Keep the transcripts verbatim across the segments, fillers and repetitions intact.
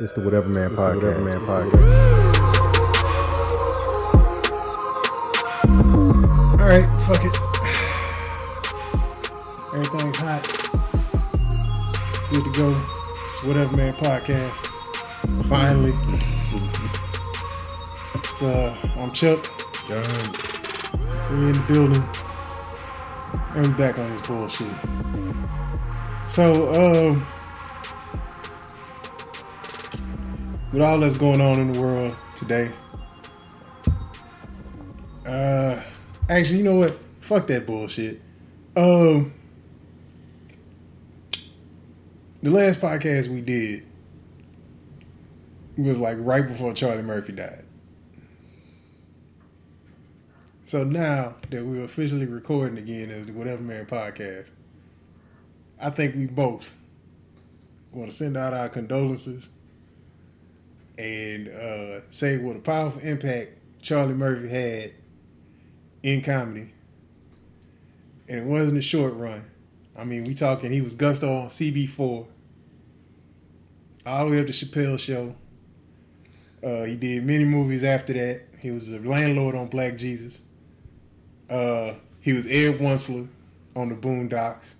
It's the Whatever Man it's Podcast. The Whatever Man it's Podcast. All right, fuck it. Everything's hot. Good to go. It's Whatever Man Podcast. Finally. So uh, I'm Chip. John. We in the building. And we back on this bullshit. So, um... with all that's going on in the world today, uh, actually, you know what? Fuck that bullshit. Um, the last podcast we did was like right before Charlie Murphy died. So now that we're officially recording again as the Whatever Man Podcast, I think we both want to send out our condolences and uh, say what a powerful impact Charlie Murphy had in comedy. And it wasn't a short run. I mean, we talking, he was Gusto on C B four, all the way up to Chappelle's Show. Uh, he did many movies after that. He was a landlord on Black Jesus. Uh, he was Ed Wunstler on the Boondocks.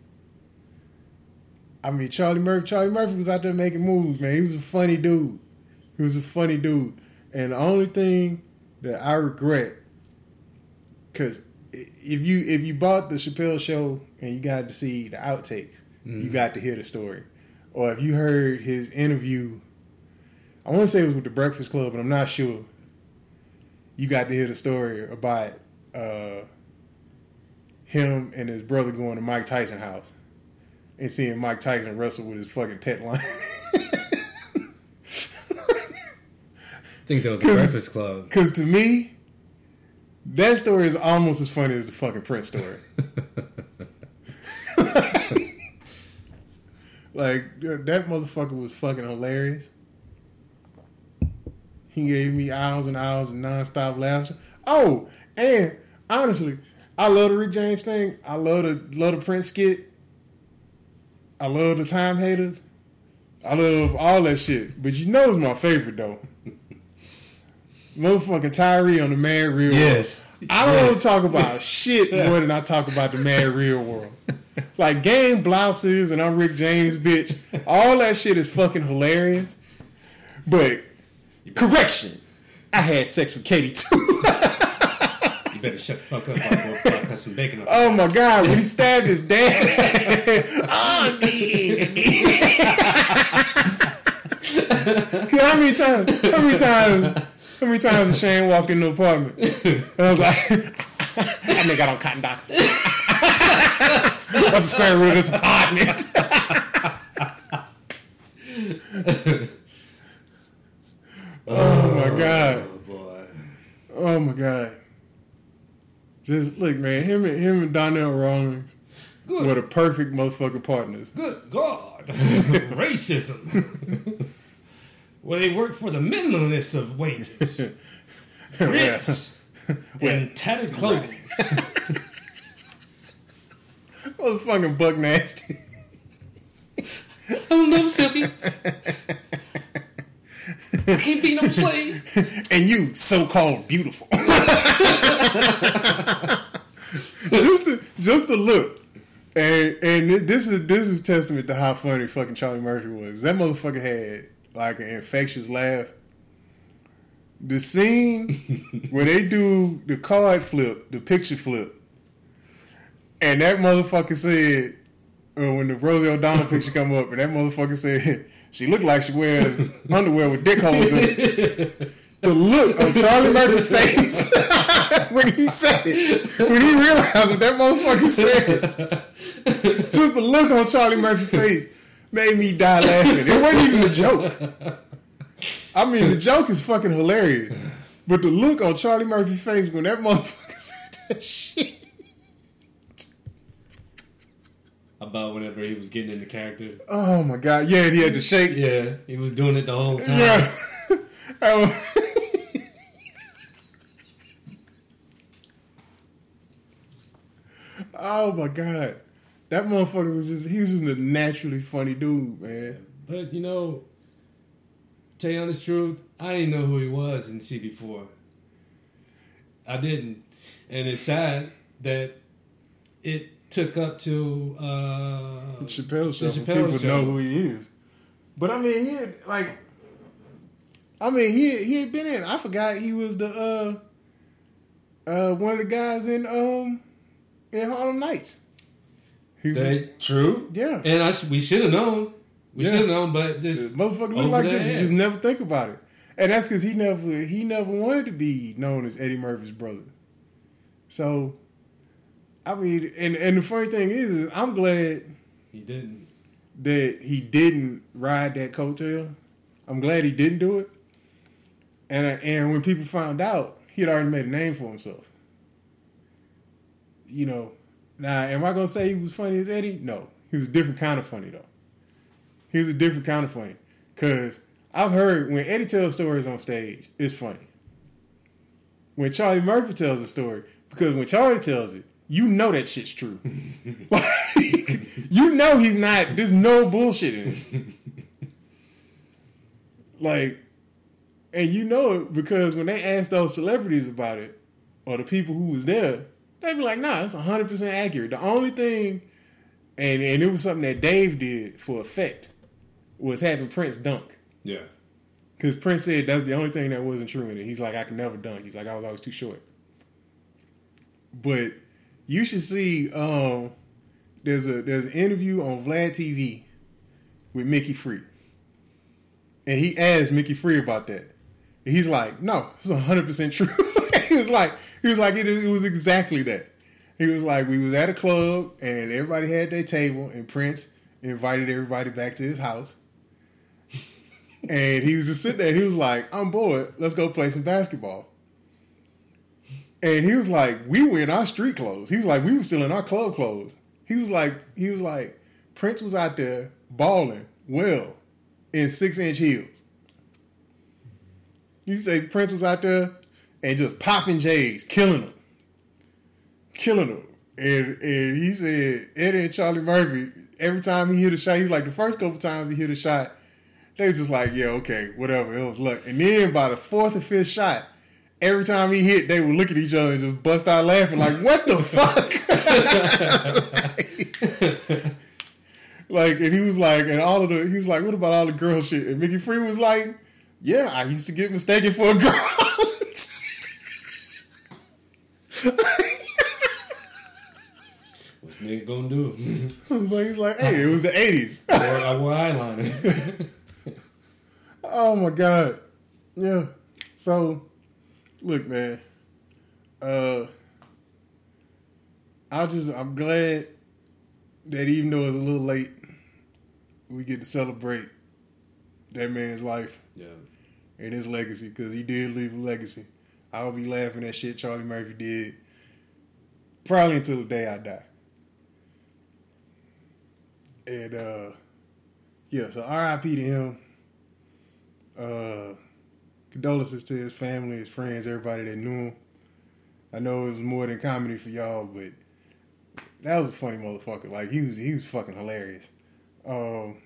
I mean, Charlie Murphy, Charlie Murphy was out there making moves, man. He was a funny dude. He was a funny dude. And the only thing that I regret, because if you if you bought the Chappelle Show and you got to see the outtakes, mm-hmm. you got to hear the story. Or if you heard his interview, I want to say it was with the Breakfast Club, but I'm not sure. You got to hear the story about uh, him and his brother going to Mike Tyson's house and seeing Mike Tyson wrestle with his fucking pet lion. I think that was the Breakfast Club. Because to me, that story is almost as funny as the fucking Prince story. Like, that motherfucker was fucking hilarious. He gave me hours and hours of nonstop laughter. Oh, and honestly, I love the Rick James thing. I love the, love the Prince skit. I love the Time Haters. I love all that shit. But you know it's my favorite, though. Motherfucking Tyree on the Mad Real yes. World. I don't yes. want to talk about shit more than I talk about the Mad Real World. Like game blouses and I'm Rick James, bitch. All that shit is fucking hilarious. But, correction, I had sex with Katie too. You better shut the fuck up. I'll cut some bacon up. Oh my God, when he stabbed his dad. Oh, Cause how many times, how many times... How many times did Shane walk in the apartment? And I was like, that nigga got on cotton doctors. What's the square root of this apartment? oh, oh my God. Oh, boy. Oh, my God. Just look, man, him and, him and Donnell Rawlings Good. were the perfect motherfucking partners. Good God. Racism. Well, they work for the minimalist of wages, grits, and tattered clothing. Motherfucking buck nasty. Oh no, Sophie. I can't be no slave. And you, so-called beautiful. just, a, just a look. And and this is this is testament to how funny fucking Charlie Murphy was. That motherfucker had like an infectious laugh. The scene where they do the card flip, the picture flip, and that motherfucker said, uh, when the Rosie O'Donnell picture come up, and that motherfucker said, she looked like she wears underwear with dick holes in it. The look on Charlie Murphy's face when he said it, when he realized what that motherfucker said, just the look on Charlie Murphy's face made me die laughing. It wasn't even a joke. I mean, the joke is fucking hilarious. But the look on Charlie Murphy's face when that motherfucker said that shit. About whenever he was getting into character. Oh, my God. Yeah, and he had to shake. Yeah, he was doing it the whole time. Yeah. um, oh, my God. That motherfucker was just, he was just a naturally funny dude, man. But, you know, tell you the honest truth, I didn't know who he was in C B four. I didn't. And it's sad that it took up to uh, Chappelle's Show. Chappelle's people show. Know who he is. But I mean, he had, like, I mean, he he had been in. I forgot he was the uh, uh, one of the guys in um in Harlem Nights. He they, was, true. Yeah, and I we should have known. We yeah. should have known, but just this motherfucker look like just, you just never think about it, and that's because he never he never wanted to be known as Eddie Murphy's brother. So, I mean, and, and the funny thing is, is, I'm glad he didn't that he didn't ride that coattail. I'm glad he didn't do it. And and when people found out, he had already made a name for himself. You know, now am I gonna say he was funny as Eddie? No, he was a different kind of funny though. He was a different kind of funny because I've heard when Eddie tells stories on stage, it's funny. When Charlie Murphy tells a story, because when Charlie tells it, you know that shit's true. Like, you know he's not. There's no bullshit in it. Like, and you know it because when they ask those celebrities about it or the people who was there, they be like, "Nah, it's a hundred percent accurate." The only thing, and and it was something that Dave did for effect, was having Prince dunk. Yeah, because Prince said that's the only thing that wasn't true in it. He's like, "I can never dunk." He's like, "I was always too short." But you should see um, there's a there's an interview on Vlad T V with Mickey Free. And he asked Mickey Free about that. And he's like, "No, it's one hundred percent true." he was like, he was like it, it was exactly that. He was like, we was at a club and everybody had their table and Prince invited everybody back to his house. And he was just sitting there and he was like, "I'm bored. Let's go play some basketball." And he was like, we were in our street clothes. He was like, we were still in our club clothes. He was like, he was like, Prince was out there balling well in six inch heels. You say Prince was out there and just popping J's, killing them, killing them. And and he said, Eddie and Charlie Murphy, every time he hit a shot, he was like, the first couple times he hit a shot, they was just like, yeah, okay, whatever, it was luck. And then by the fourth or fifth shot, every time he hit, they would look at each other and just bust out laughing like, what the fuck? like, like, and he was like, and all of the, he was like, what about all the girl shit? And Mickey Free was like, yeah, I used to get mistaken for a girl. What's nigga gonna do? I was like, he's like, hey, it was the eighties. I wore eyeliner. Oh my God. Yeah. So, look, man, uh, I just, I'm glad that even though it's a little late, we get to celebrate that man's life yeah. and his legacy, because he did leave a legacy. I'll be laughing at shit Charlie Murphy did probably until the day I die. And, uh, yeah, so R I P to him. Uh... Condolences to his family, his friends, everybody that knew him. I know it was more than comedy for y'all, but that was a funny motherfucker. Like, he was he was fucking hilarious. Um,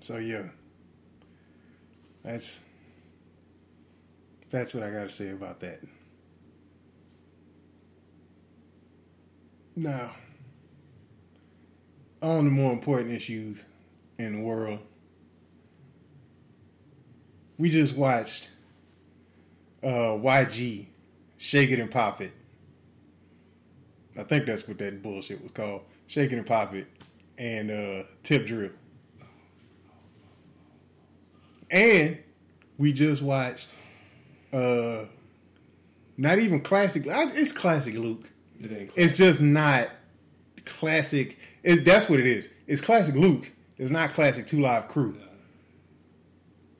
so, yeah. That's that's what I got to say about that. Now, on the more important issues in the world, we just watched uh, Y G, Shake It and Pop It. I think that's what that bullshit was called. Shake It and Pop It and uh, Tip Drill. And we just watched, uh, not even classic. It's classic, Luke. It ain't classic. It's just not classic. It's, that's what it is. It's classic, Luke. It's not classic two Live Crew. No.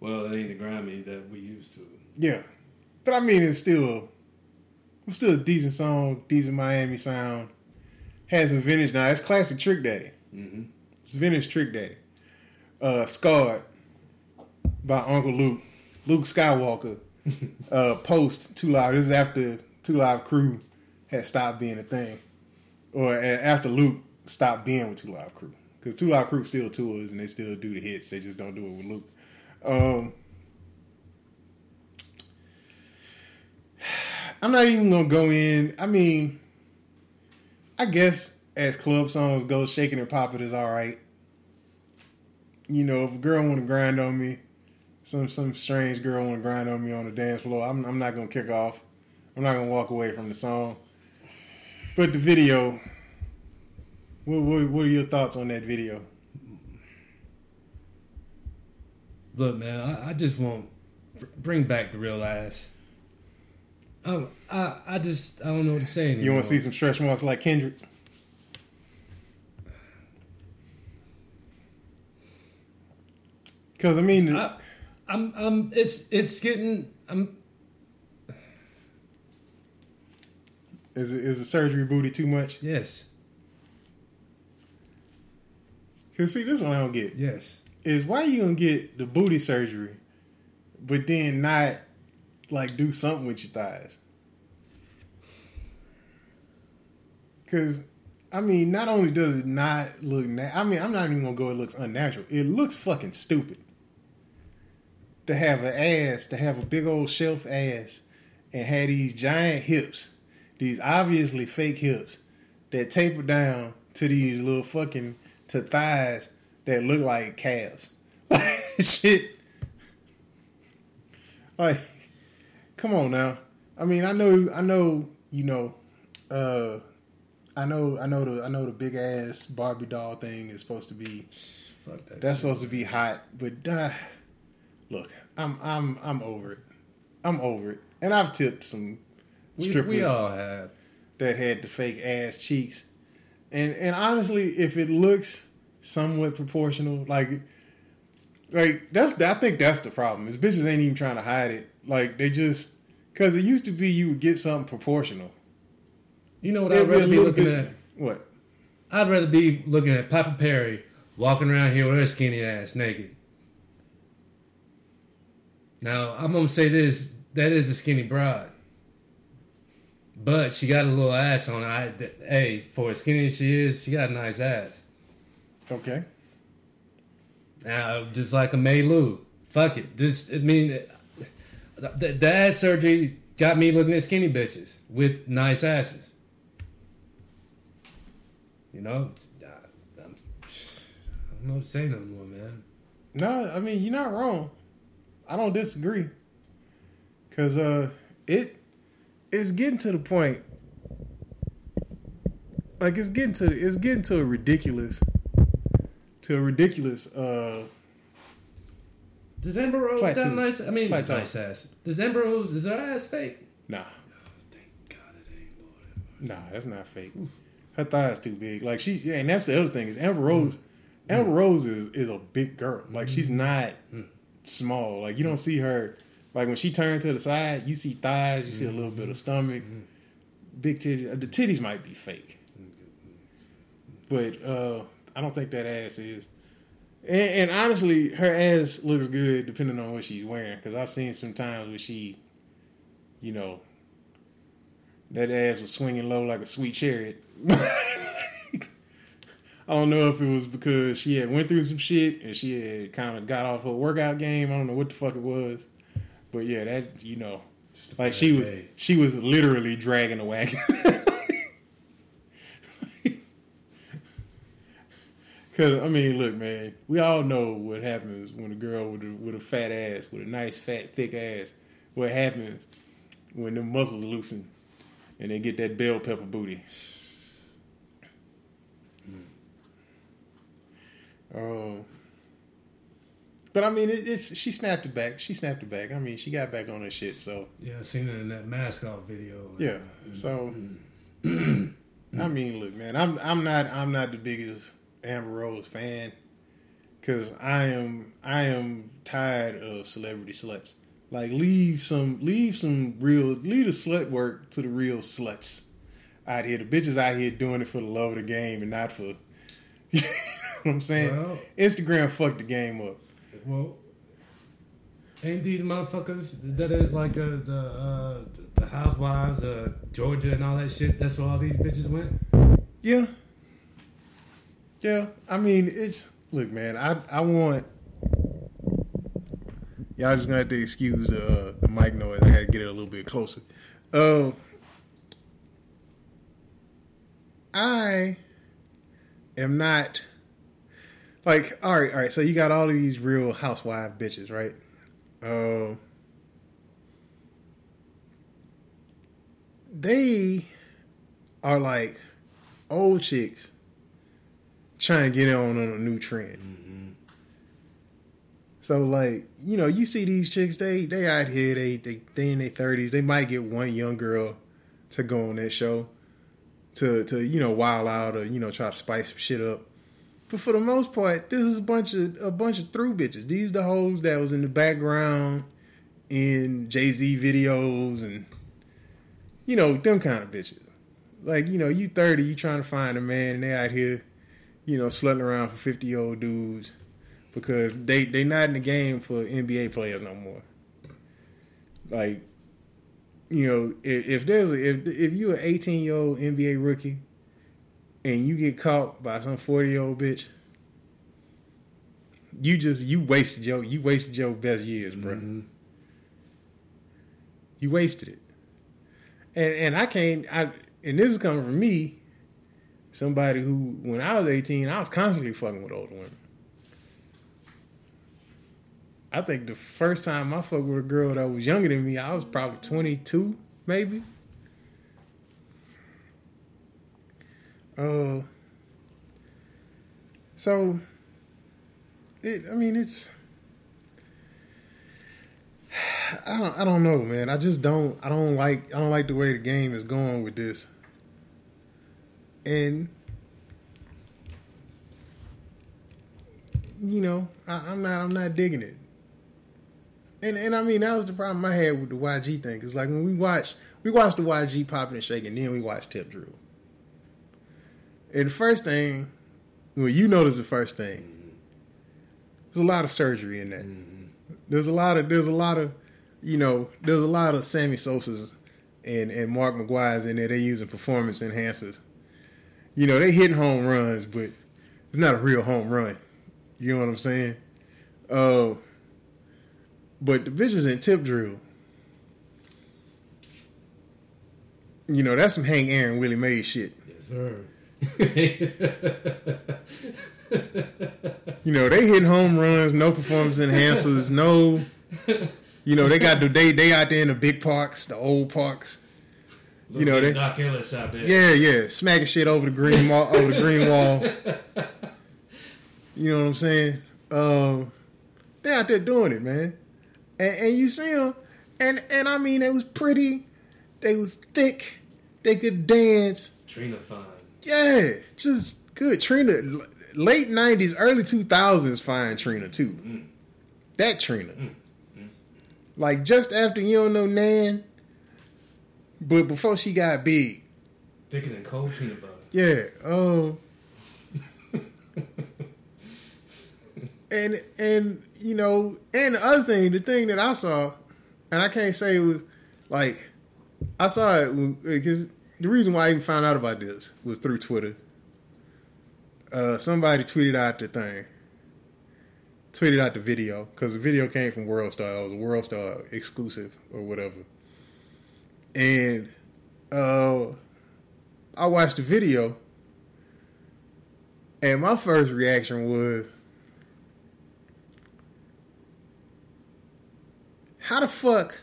Well, it ain't the grimy that we used to. Yeah. But I mean, it's still it's still a decent song, decent Miami sound. Has some vintage now. It's classic Trick Daddy. Mm-hmm. It's vintage Trick Daddy. Uh, Scarred by Uncle Luke. Luke Skywalker. uh, post two Live. This is after two Live Crew had stopped being a thing. Or after Luke stopped being with two Live Crew. Because two Live Crew still tours and they still do the hits. They just don't do it with Luke. Um, I'm not even going to go in. I mean, I guess as club songs go, Shaking and Poppin' is all right. You know, if a girl want to grind on me, some some strange girl want to grind on me on the dance floor, I'm, I'm not going to kick off. I'm not going to walk away from the song. But the video... What, what what are your thoughts on that video? Look, man, I, I just want bring back the real ass. I, I I just I don't know what to say anymore. You want to see some stretch marks like Kendrick? Because I mean, I, I'm I'm it's it's getting I'm. Is is the surgery booty too much? Yes. Cause see, this one I don't get. Yes, is why you gonna get the booty surgery, but then not like do something with your thighs? Cause I mean, not only does it not look, na- I mean, I'm not even gonna go. It looks unnatural. It looks fucking stupid to have an ass, to have a big old shelf ass, and have these giant hips, these obviously fake hips that taper down to these little fucking. To thighs that look like calves. Like, shit. Like, come on now. I mean, I know, I know, you know, uh, I know, I know the, I know the big ass Barbie doll thing is supposed to be, fuck that that's shit. Supposed to be hot, but uh, look, I'm, I'm, I'm over it. I'm over it. And I've tipped some strippers we, we all have. That had the fake ass cheeks. And and honestly, if it looks somewhat proportional, like like that's I think that's the problem. Is bitches ain't even trying to hide it. Like they just because it used to be you would get something proportional. You know what it I'd rather be looking bit, at? What? I'd rather be looking at Papa Perry walking around here with her skinny ass naked. Now I'm gonna say this: that is a skinny broad. But she got a little ass on her. I, hey, for as skinny as she is, she got a nice ass. Okay. Now, just like a May Lou. Fuck it. This, I mean, the, the ass surgery got me looking at skinny bitches with nice asses. You know, I, I don't know what to say no more, man. No, I mean, you're not wrong. I don't disagree. Because uh, it... It's getting to the point, like it's getting to it's getting to a ridiculous, to a ridiculous. Uh, Does Amber Rose got nice? I mean, plateau. Nice ass. Does Amber Rose is her ass fake? Nah. Oh, thank God it ain't. Lord. Nah, that's not fake. Oof. Her thighs too big. Like she, yeah, and that's the other thing is Amber Rose. Mm. Amber mm. Rose is, is a big girl. Like mm. she's not mm. small. Like you don't see her. Like, when she turned to the side, you see thighs, you mm-hmm. see a little bit of stomach, mm-hmm. big titties. The titties might be fake. But uh, I don't think that ass is. And, and honestly, her ass looks good depending on what she's wearing. Because I've seen some times where she, you know, that ass was swinging low like a sweet chariot. I don't know if it was because she had went through some shit and she had kind of got off her workout game. I don't know what the fuck it was. But yeah, that, you know, like she was, she was literally dragging the wagon. Because, I mean, look, man, we all know what happens when a girl with a, with a fat ass, with a nice, fat, thick ass, what happens when the muscles loosen and they get that bell pepper booty. Oh. Um, But I mean, it, it's she snapped it back. She snapped it back. I mean, she got back on her shit. So yeah, I seen her in that mask off video. Yeah. Mm-hmm. So I mean, look, man, I'm I'm not I'm not the biggest Amber Rose fan because I am I am tired of celebrity sluts. Like leave some leave some real leave the slut work to the real sluts out here. The bitches out here doing it for the love of the game and not for. You know what I'm saying? Well, Instagram fucked the game up. Well, ain't these motherfuckers that is like uh, the uh, the housewives of uh, Georgia and all that shit? That's where all these bitches went. Yeah. Yeah, I mean, it's look, man. I I want y'all just gonna have to excuse the uh, the mic noise. I gotta get it a little bit closer. Uh, I am not like all right, all right. So you got all of these real housewife bitches, right? Uh, they are like old chicks trying to get on, on a new trend. Mm-hmm. So like, you know, you see these chicks, they they out here, they, they they in their thirties. They might get one young girl to go on that show to to you know wild out or you know try to spice some shit up. But for the most part, this is a bunch of a bunch of through bitches. These the hoes that was in the background in Jay-Z videos and you know them kind of bitches. Like, you know, you thirty, you trying to find a man, and they out here, you know, slutting around for fifty-year-old dudes because they they not in the game for N B A players no more. Like, you know, if, if there's a, if if you an eighteen-year-old N B A rookie and you get caught by some forty-year-old bitch, you just you wasted your you wasted your best years, bro. Mm-hmm. You wasted it, and and I can't I. And this is coming from me, somebody who, when I was eighteen, I was constantly fucking with older women. I think the first time I fucked with a girl that was younger than me, I was probably twenty-two, maybe. Uh, so, it. I mean, it's... I don't. I don't know, man. I just don't. I don't like. I don't like the way the game is going with this. And you know, I, I'm not. I'm not digging it. And and I mean, that was the problem I had with the Y G thing. It's like when we watched, we watched the Y G popping and shaking, then we watched Tip Drill. And the first thing, well, you notice the first thing. There's a lot of surgery in that. Mm-hmm. There's a lot of there's a lot of you know there's a lot of Sammy Sosa's and, and Mark McGuire's in there. They using performance enhancers. You know, they hitting home runs, but it's not a real home run. You know what I'm saying? Uh, but the bitches in Tip Drill, you know, that's some Hank Aaron, Willie Mays shit. Yes, sir. You know, they hit home runs, no performance enhancers, no, you know, they got the, they, they out there in the big parks, the old parks, little you know, they, Doc Ellis out there. Yeah, yeah. Smacking shit over the green wall, over the green wall. You know what I'm saying? Um, they out there doing it, man. And, and you see them. And, and I mean, they was pretty. They was thick. They could dance. Trina fine. Yeah. Just good. Trina. Late nineties, early two thousands fine Trina too. Mm. That Trina. Mm. Mm. Like just after You Don't Know Nan, but before she got big. Thicker than cold peanut butter. Yeah. Oh. Um, and, and you know, and the other thing, the thing that I saw, and I can't say it was, like, I saw it because the reason why I even found out about this was through Twitter. Uh, somebody tweeted out the thing. Tweeted out the video. Because the video came from Worldstar. It was a Worldstar exclusive or whatever. And uh, I watched the video. And my first reaction was, how the fuck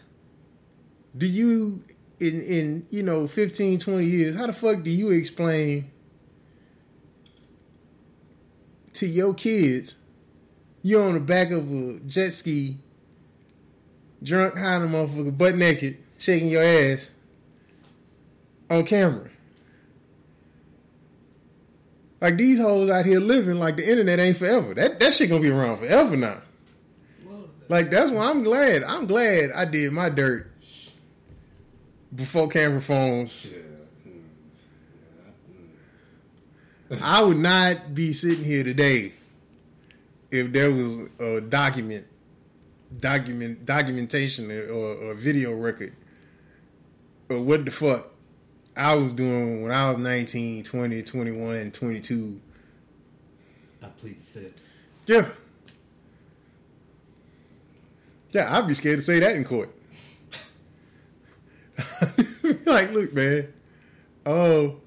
do you, in, in you know, fifteen, twenty years, how the fuck do you explain to your kids, you're on the back of a jet ski, drunk, high in a motherfucker, butt naked, shaking your ass on camera? Like, these hoes out here living like the internet ain't forever. That that shit gonna be around forever now. Like, that's why I'm glad. I'm glad I did my dirt before camera phones. Yeah. I would not be sitting here today if there was a document, document, documentation or, or a video record or what the fuck I was doing when I was nineteen, twenty, twenty-one, twenty-two, plead the fifth. Yeah. Yeah, I'd be scared to say that in court. Like, look, man. Oh.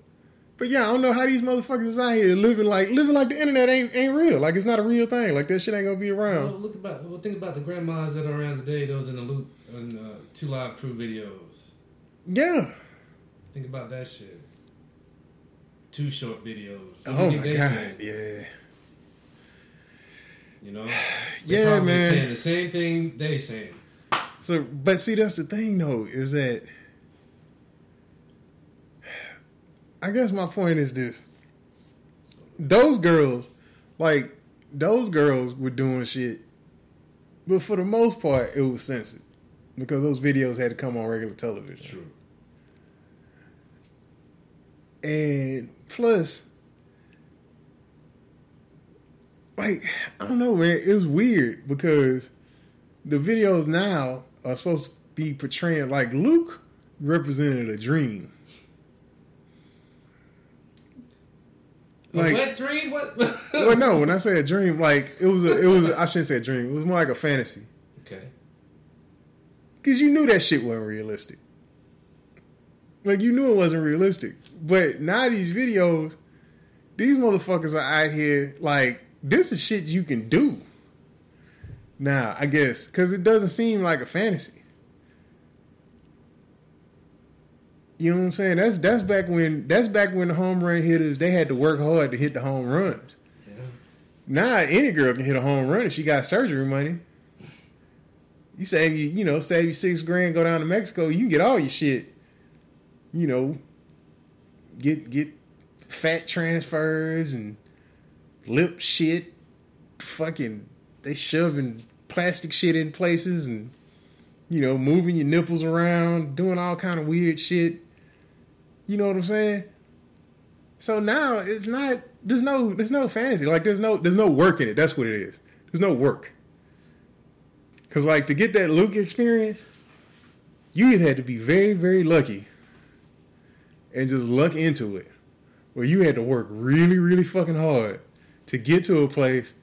But yeah, I don't know how these motherfuckers is out here living like living like the internet ain't ain't real. Like, it's not a real thing. Like, that shit ain't gonna be around. Well, look about well, think about the grandmas that are around today. Those in the loop on uh, two Live Crew videos. Yeah. Think about that shit. Two short videos. What oh my god, shit? Yeah. You know, yeah, probably man. Saying the same thing they saying. So, but see, that's the thing though, is that I guess my point is this: those girls, like those girls, were doing shit, but for the most part, it was censored because those videos had to come on regular television. True. And plus, like, I don't know, man. It was weird because the videos now are supposed to be portraying, like, Luke represented a dream. Like, a wet dream? What? Well, no, when I say a dream, like, it was a, it was, a, I shouldn't say a dream. It was more like a fantasy. Okay. Because you knew that shit wasn't realistic. Like, you knew it wasn't realistic. But now these videos, these motherfuckers are out here, like, this is shit you can do. Now, I guess, because it doesn't seem like a fantasy. You know what I'm saying? That's that's back when that's back when the home run hitters, they had to work hard to hit the home runs. Yeah. Now, any girl can hit a home run if she got surgery money. You save you, you know, save you six grand, go down to Mexico, you can get all your shit. You know, get get fat transfers and lip shit. Fucking, they shoving plastic shit in places and, you know, moving your nipples around, doing all kind of weird shit. You know what I'm saying? So now it's not, there's no, there's no fantasy. Like, there's no, there's no work in it. That's what it is. There's no work. Because, like, to get that Luke experience, you either had to be very, very lucky and just luck into it, where you had to work really, really fucking hard to get to a place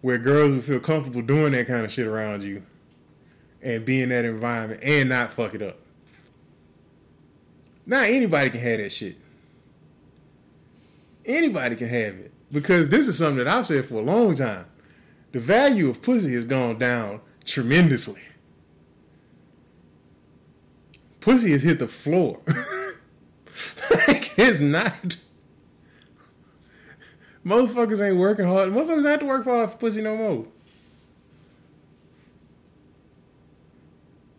where girls would feel comfortable doing that kind of shit around you and be in that environment and not fuck it up. Not anybody can have that shit. Anybody can have it. Because this is something that I've said for a long time. The value of pussy has gone down tremendously. Pussy has hit the floor. Like, it's not. Motherfuckers ain't working hard. Motherfuckers don't have to work hard for pussy no more.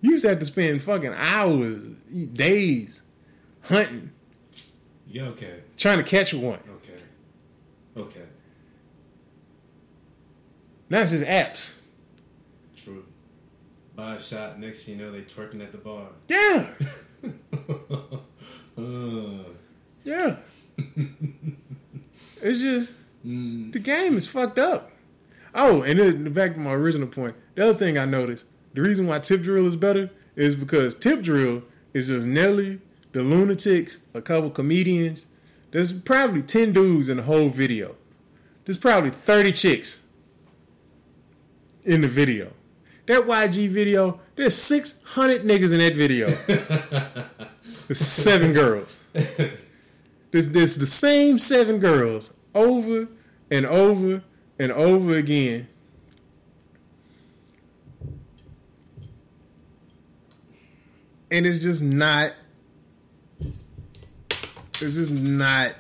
You used to have to spend fucking hours, days, hunting. Yeah, okay. Trying to catch one. Okay. Okay. Now it's just apps. True. Buy a shot, next thing you know, they twerking at the bar. Yeah. Uh. Yeah. It's just mm. the game is fucked up. Oh, and then back to my original point. The other thing I noticed, the reason why Tip Drill is better is because Tip Drill is just Nelly, the Lunatics, a couple comedians. There's probably ten dudes in the whole video. There's probably thirty chicks in the video. That Y G video, there's six hundred niggas in that video. There's seven girls. There's, there's the same seven girls over and over and over again. And it's just not, it's just not,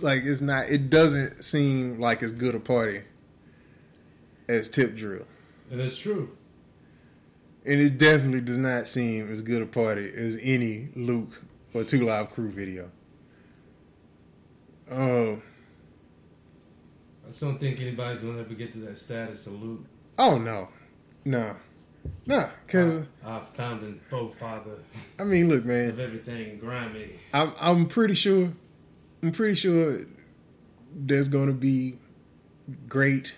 like, it's not, it doesn't seem like as good a party as Tip Drill. And it's true. And it definitely does not seem as good a party as any Luke or two Live Crew video. Um, I just don't think anybody's going to ever get to that status of Luke. Oh, no. No. No, because... Our founding forefather. I mean, look, man. Of everything grimy. I'm, I'm pretty sure... I'm pretty sure there's going to be great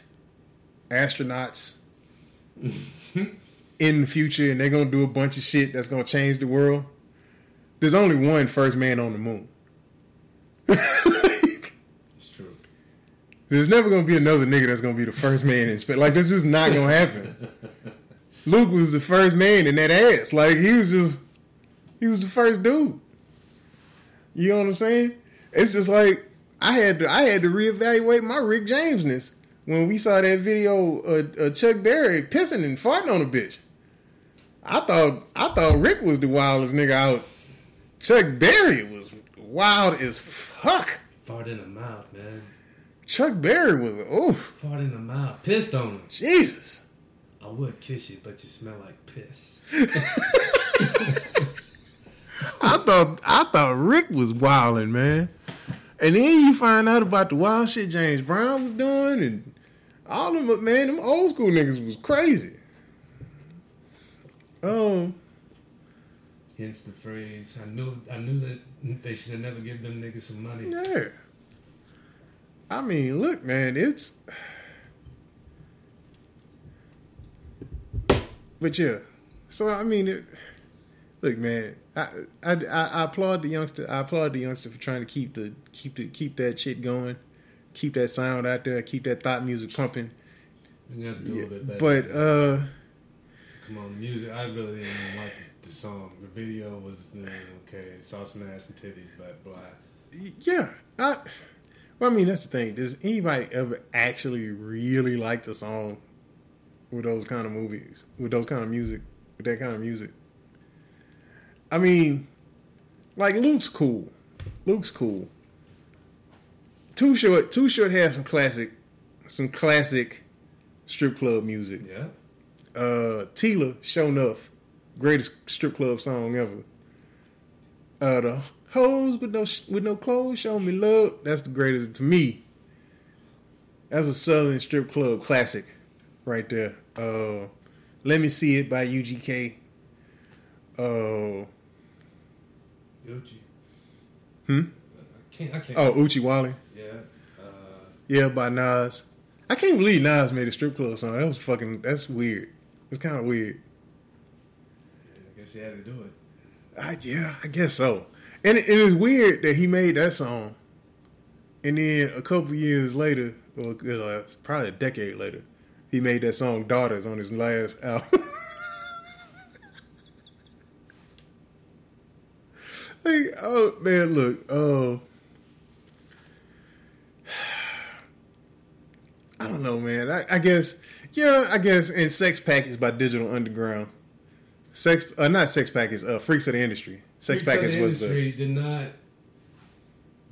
astronauts in the future, and they're going to do a bunch of shit that's going to change the world. There's only one first man on the moon. It's true. There's never going to be another nigga that's going to be the first man in space. Like, that's just not going to happen. Luke was the first man in that ass. Like, he was just, he was the first dude. You know what I'm saying? It's just like, I had to, I had to reevaluate my Rick Jamesness when we saw that video of, of Chuck Berry pissing and farting on a bitch. I thought, I thought Rick was the wildest nigga out. Chuck Berry was wild as fuck. Fart in the mouth, man. Chuck Berry was, oh. Fart in the mouth. Pissed on him. Jesus. I would kiss you, but you smell like piss. I thought, I thought Rick was wilding, man. And then you find out about the wild shit James Brown was doing, and all of them, man, them old school niggas was crazy. Um. Hence the phrase, I knew I knew that they should have never given them niggas some money. Yeah. I mean, look, man, it's... But yeah, so I mean, it, look, man, I, I, I applaud the youngster. I applaud the youngster for trying to keep the keep the keep that shit going, keep that sound out there, keep that thought music pumping. You have to do yeah, a bit better. But uh, come on, music. I really didn't even like the, the song. The video was really okay. It saw some ass and titties, but blah, blah. Yeah, I. Well, I mean, that's the thing. Does anybody ever actually really like the song? With those kind of movies, with those kind of music, with that kind of music. I mean, like Luke's cool. Luke's cool. Too Short, Too Short has some classic, some classic strip club music. Yeah. Uh, Tila, Show Nuff, greatest strip club song ever. Uh, the hoes with no with no clothes, show me love. That's the greatest to me. That's a Southern strip club classic. Right there. Uh, Let Me See It by U G K. Uh, Uchi. Hmm? I can't, I can't. Oh, Uchi Wally. Yeah. Uh, yeah, by Nas. I can't believe Nas made a strip club song. That was fucking, that's weird. It's kind of weird. I guess he had to do it. I, yeah, I guess so. And it, it is weird that he made that song. And then a couple years later, or uh, probably a decade later, he made that song Daughters on his last album. Like, oh, man, look. Uh, I don't know, man. I, I guess, yeah, I guess. And Sex Packets by Digital Underground. Sex, uh, not Sex Packets, uh, Freaks of the Industry. Sex Freaks Packets of the was. Industry uh, did not.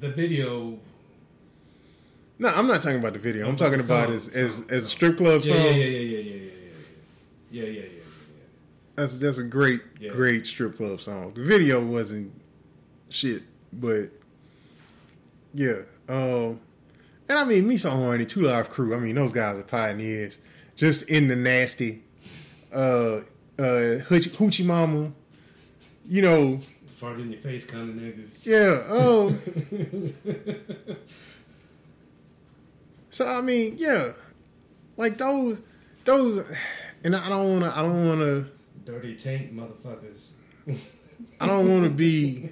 The video. No, I'm not talking about the video. I'm, I'm talking about as as as a strip club yeah, song. Yeah, yeah, yeah, yeah, yeah, yeah, yeah, yeah, yeah, yeah. yeah. That's that's a great, yeah. great strip club song. The video wasn't shit, but yeah. Um, and I mean, me so horny. two Live Crew. I mean, those guys are pioneers. Just in the nasty, uh, uh, hoochie mama. You know, fart in your face kind of nigga. Yeah. Oh. So I mean, yeah, like those, those, and I don't wanna, I don't wanna, dirty tank motherfuckers. I don't wanna be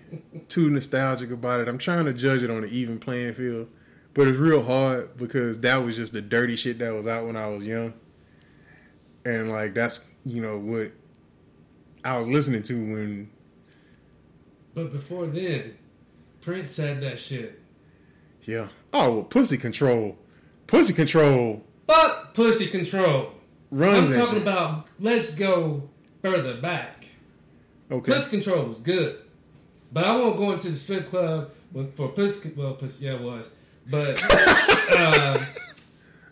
too nostalgic about it. I'm trying to judge it on an even playing field, but it's real hard because that was just the dirty shit that was out when I was young, and like that's you know what I was listening to when. But before then, Prince had that shit. Yeah. Oh, well, Pussy Control. Pussy Control. Fuck Pussy Control. Runs I'm talking about, let's go further back. Okay. Pussy Control was good. But I won't go into the strip club for Pussy Well, Pussy, yeah, it was. But, uh,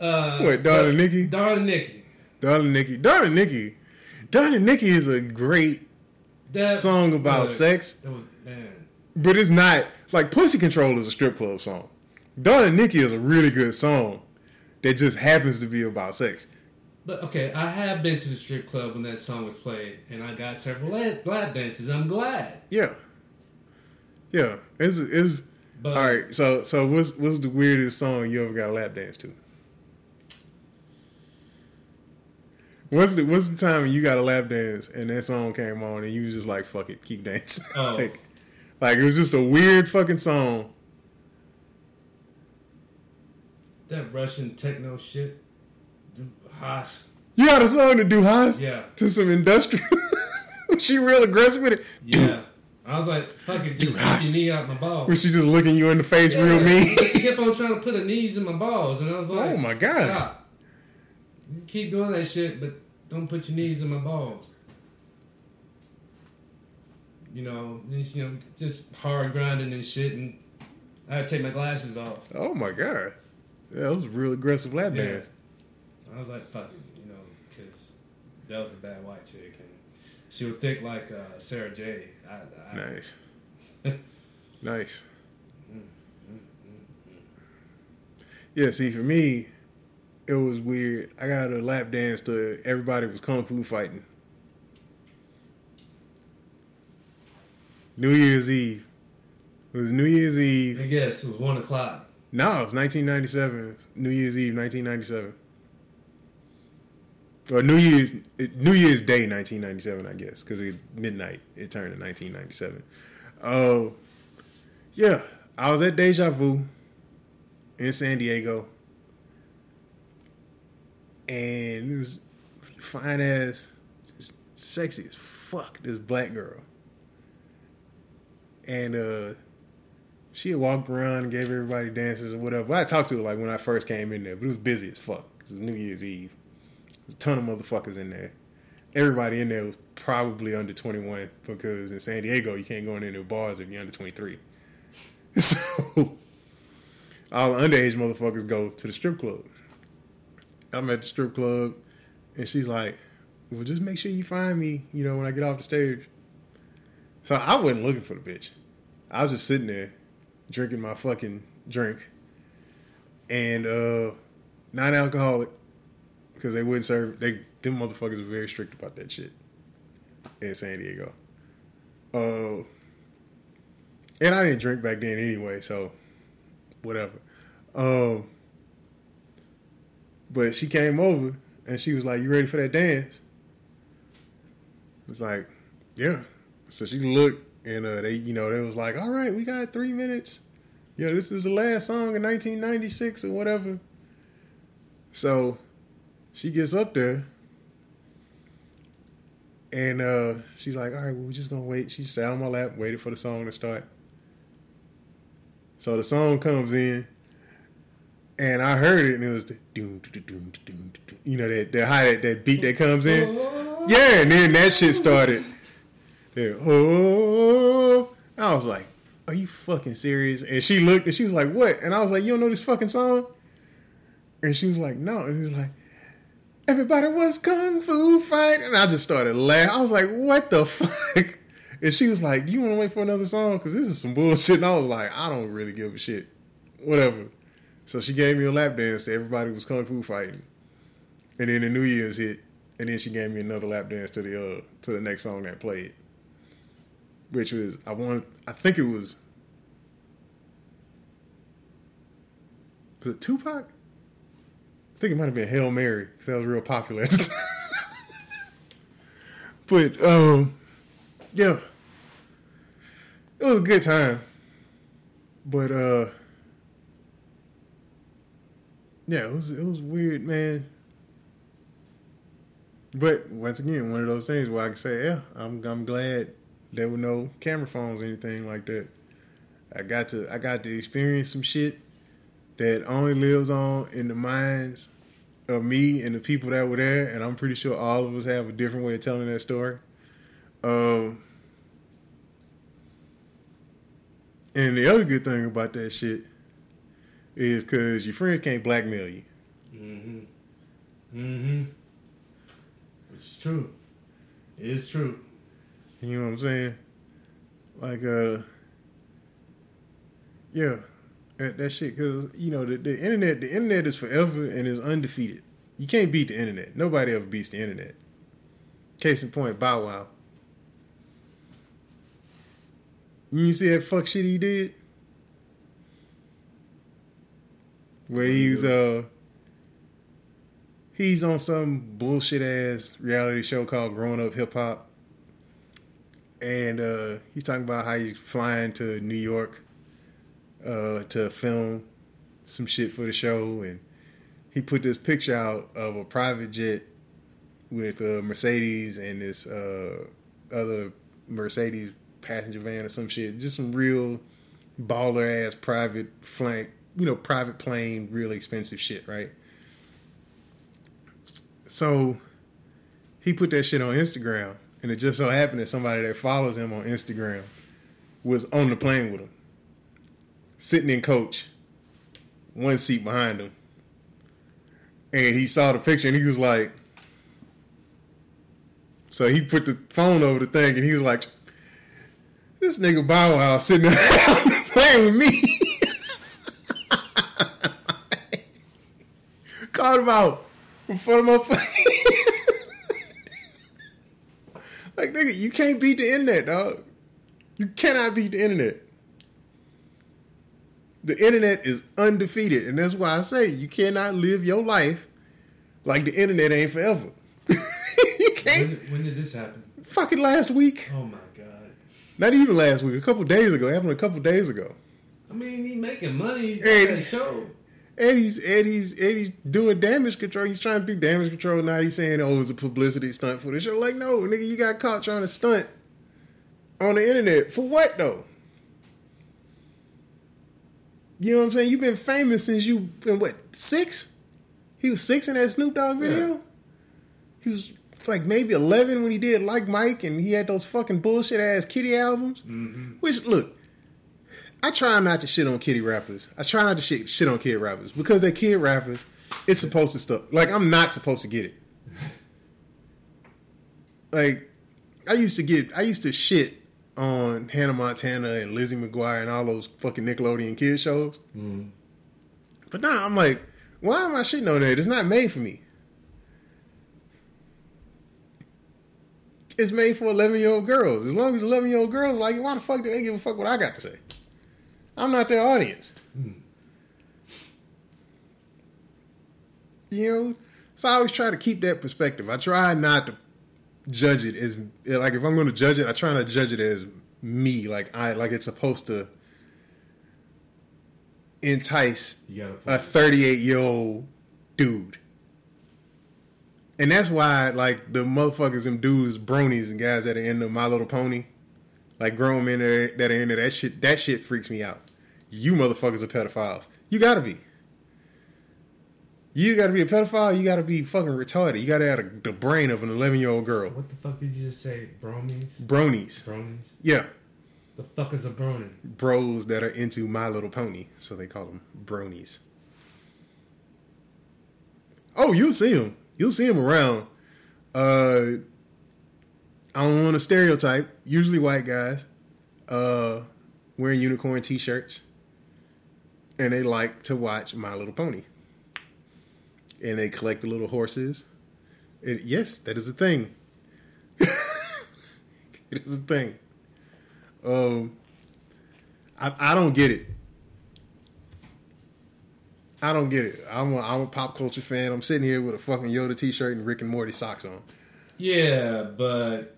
uh. What, Darling Nikki? Darling Nikki. Darling Nikki. Darling Nikki. Darling Nikki is a great that song about was, sex. That was, man. But it's not, like, Pussy Control is a strip club song. Darling Nikki is a really good song that just happens to be about sex. But, okay, I have been to the strip club when that song was played, and I got several lap dances. I'm glad. Yeah. Yeah. It's, it's, but, all right, so so what's what's the weirdest song you ever got a lap dance to? What's the, what's the time you got a lap dance and that song came on and you was just like, fuck it, keep dancing? Oh. like, like, it was just a weird fucking song. That Russian techno shit. Do Haas. You had a song to do Haas? Yeah. To some industrial. She real aggressive with it. Yeah. I was like, fuck it, just keep your knee out my balls. Was she just looking you in the face yeah, real mean? She kept on trying to put her knees in my balls. And I was like, oh my God. Stop. You keep doing that shit, but don't put your knees in my balls. You know, just, you know, just hard grinding and shit. And I had to take my glasses off. Oh my God. Yeah, that was a real aggressive lap yeah. dance. I was like, fuck it, you know, because that was a bad white chick. And she was thick like uh, Sarah J. I, I, nice. Nice. Mm, mm, mm, mm. Yeah, see, for me, it was weird. I got a lap dance to everybody was Kung Fu fighting. New Year's Eve. It was New Year's Eve. I guess it was one o'clock. No, it was nineteen ninety-seven. New Year's Eve, nineteen ninety-seven. Or New Year's New Year's Day, nineteen ninety-seven, I guess, because at midnight it turned to nineteen ninety-seven. Oh, uh, yeah, I was at Deja Vu in San Diego, and it was fine as, just sexy as fuck. This black girl, and uh, she had walked around and gave everybody dances or whatever. I talked to her like when I first came in there, but it was busy as fuck because it was New Year's Eve. There's a ton of motherfuckers in there. Everybody in there was probably under twenty-one because in San Diego, you can't go in any bars if you're under twenty-three. So all the underage motherfuckers go to the strip club. I'm at the strip club, and she's like, well, just make sure you find me, you know, when I get off the stage. So I wasn't looking for the bitch. I was just sitting there drinking my fucking drink. And uh, non-alcoholic. Because they wouldn't serve, they them motherfuckers were very strict about that shit in San Diego. Uh, and I didn't drink back then anyway, so whatever. Um, but she came over and she was like, "You ready for that dance?" I was like, "Yeah." So she looked and uh, they, you know, they was like, "All right, we got three minutes. You know, this is the last song in nineteen ninety-six or whatever." So. She gets up there, and uh, she's like, all right, well, we're just going to wait. She sat on my lap, waited for the song to start. So the song comes in, and I heard it, and it was the doom, doom, doom, doom, doom, you know, that that, high, that that beat that comes in. Yeah, and then that shit started. Then, oh, I was like, are you fucking serious? And she looked, and she was like, what? And I was like, you don't know this fucking song? And she was like, no. And it was like, everybody was Kung Fu fight. And I just started laughing. I was like, what the fuck? And she was like, you want to wait for another song? Because this is some bullshit. And I was like, I don't really give a shit. Whatever. So she gave me a lap dance to everybody was Kung Fu fighting. And then the New Year's hit. And then she gave me another lap dance to the uh, to the next song that played. Which was, I want, I think it was, was it Tupac? I think it might have been Hail Mary because that was real popular at the time. But um, yeah, it was a good time. But uh, yeah, it was it was weird, man. But once again, one of those things where I can say, yeah, I'm I'm glad there were no camera phones or anything like that. I got to I got to experience some shit that only lives on in the minds of me and the people that were there, and I'm pretty sure all of us have a different way of telling that story. Um, and the other good thing about that shit is because your friends can't blackmail you. Mm-hmm. Mm-hmm. Which is true. It is true. You know what I'm saying? Like, uh, yeah. That, that shit, because, you know, the, the internet the internet is forever and is undefeated. You can't beat the internet. Nobody ever beats the internet. Case in point, Bow Wow. You see that fuck shit he did? Where he was, uh, he's on some bullshit ass reality show called Growing Up Hip Hop. And uh, he's talking about how he's flying to New York. Uh, to film some shit for the show, and he put this picture out of a private jet with a Mercedes and this uh, other Mercedes passenger van or some shit. Just some real baller ass private flank, you know, private plane, real expensive shit, right? So he put that shit on Instagram, and it just so happened that somebody that follows him on Instagram was on the plane with him, sitting in coach, one seat behind him. And he saw the picture, and he was like, so he put the phone over the thing, and he was like, this nigga Bow Wow sitting on the plane with me. Called him out in front of my face. Like, nigga, you can't beat the internet, dog. You cannot beat the internet. The internet is undefeated, and that's why I say you cannot live your life like the internet ain't forever. You can't. When did, when did this happen? Fucking last week. Oh my god! Not even last week. A couple days ago. It happened a couple days ago. I mean, he's making money. He's on the show. And he's, and, he's, and he's doing damage control. He's trying to do damage control. Now he's saying, oh, it was a publicity stunt for the show. Like, no, nigga, you got caught trying to stunt on the internet. For what, though? You know what I'm saying? You've been famous since you been, what, six? He was six in that Snoop Dogg video? Yeah. He was, like, maybe eleven when he did Like Mike, and he had those fucking bullshit-ass Kitty albums. Mm-hmm. Which, look, I try not to shit on Kitty rappers. I try not to shit, shit on kid rappers, because they're kid rappers. It's supposed to stuff. Like, I'm not supposed to get it. Like, I used to get, I used to shit on Hannah Montana and Lizzie McGuire and all those fucking Nickelodeon kid shows. Mm. But now I'm like, why am I shitting on that? It's not made for me. It's made for eleven-year-old girls. As long as eleven-year-old girls like, why the fuck do they give a fuck what I got to say? I'm not their audience. Mm. You know? So I always try to keep that perspective. I try not to judge it as, like, if I'm going to judge it, I try not to judge it as me, like I like it's supposed to entice a thirty-eight year old dude. And that's why, like, the motherfuckers and dudes, bronies and guys that are into My Little Pony, like grown men that are into that shit, that shit freaks me out. You motherfuckers are pedophiles. You gotta be. You gotta be a pedophile, you gotta be fucking retarded. You gotta have a, the brain of an eleven-year-old girl. What the fuck did you just say? Bronies? Bronies. Bronies? Yeah. The fuck is a brony? Bros that are into My Little Pony. So they call them bronies. Oh, you'll see them. You'll see them around. Uh, I don't want to stereotype. Usually white guys. Uh, wearing unicorn t-shirts. And they like to watch My Little Pony. And they collect the little horses. And yes, that is a thing. It is a thing. Um, I, I don't get it. I don't get it. I'm a, I'm a pop culture fan. I'm sitting here with a fucking Yoda t-shirt and Rick and Morty socks on. Yeah, but...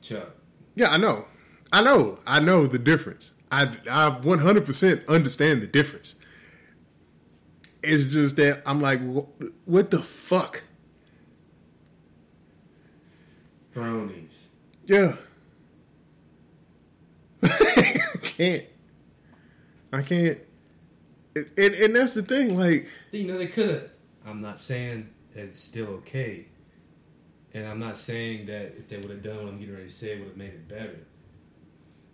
Chuck. Yeah, I know. I know. I know the difference. I, I one hundred percent understand the difference. It's just that I'm like, what the fuck? Bronies. Yeah. I can't. I can't. And, and, and that's the thing, like... You know, they could have... I'm not saying that it's still okay. And I'm not saying that if they would have done what I'm getting ready to say, it would have made it better.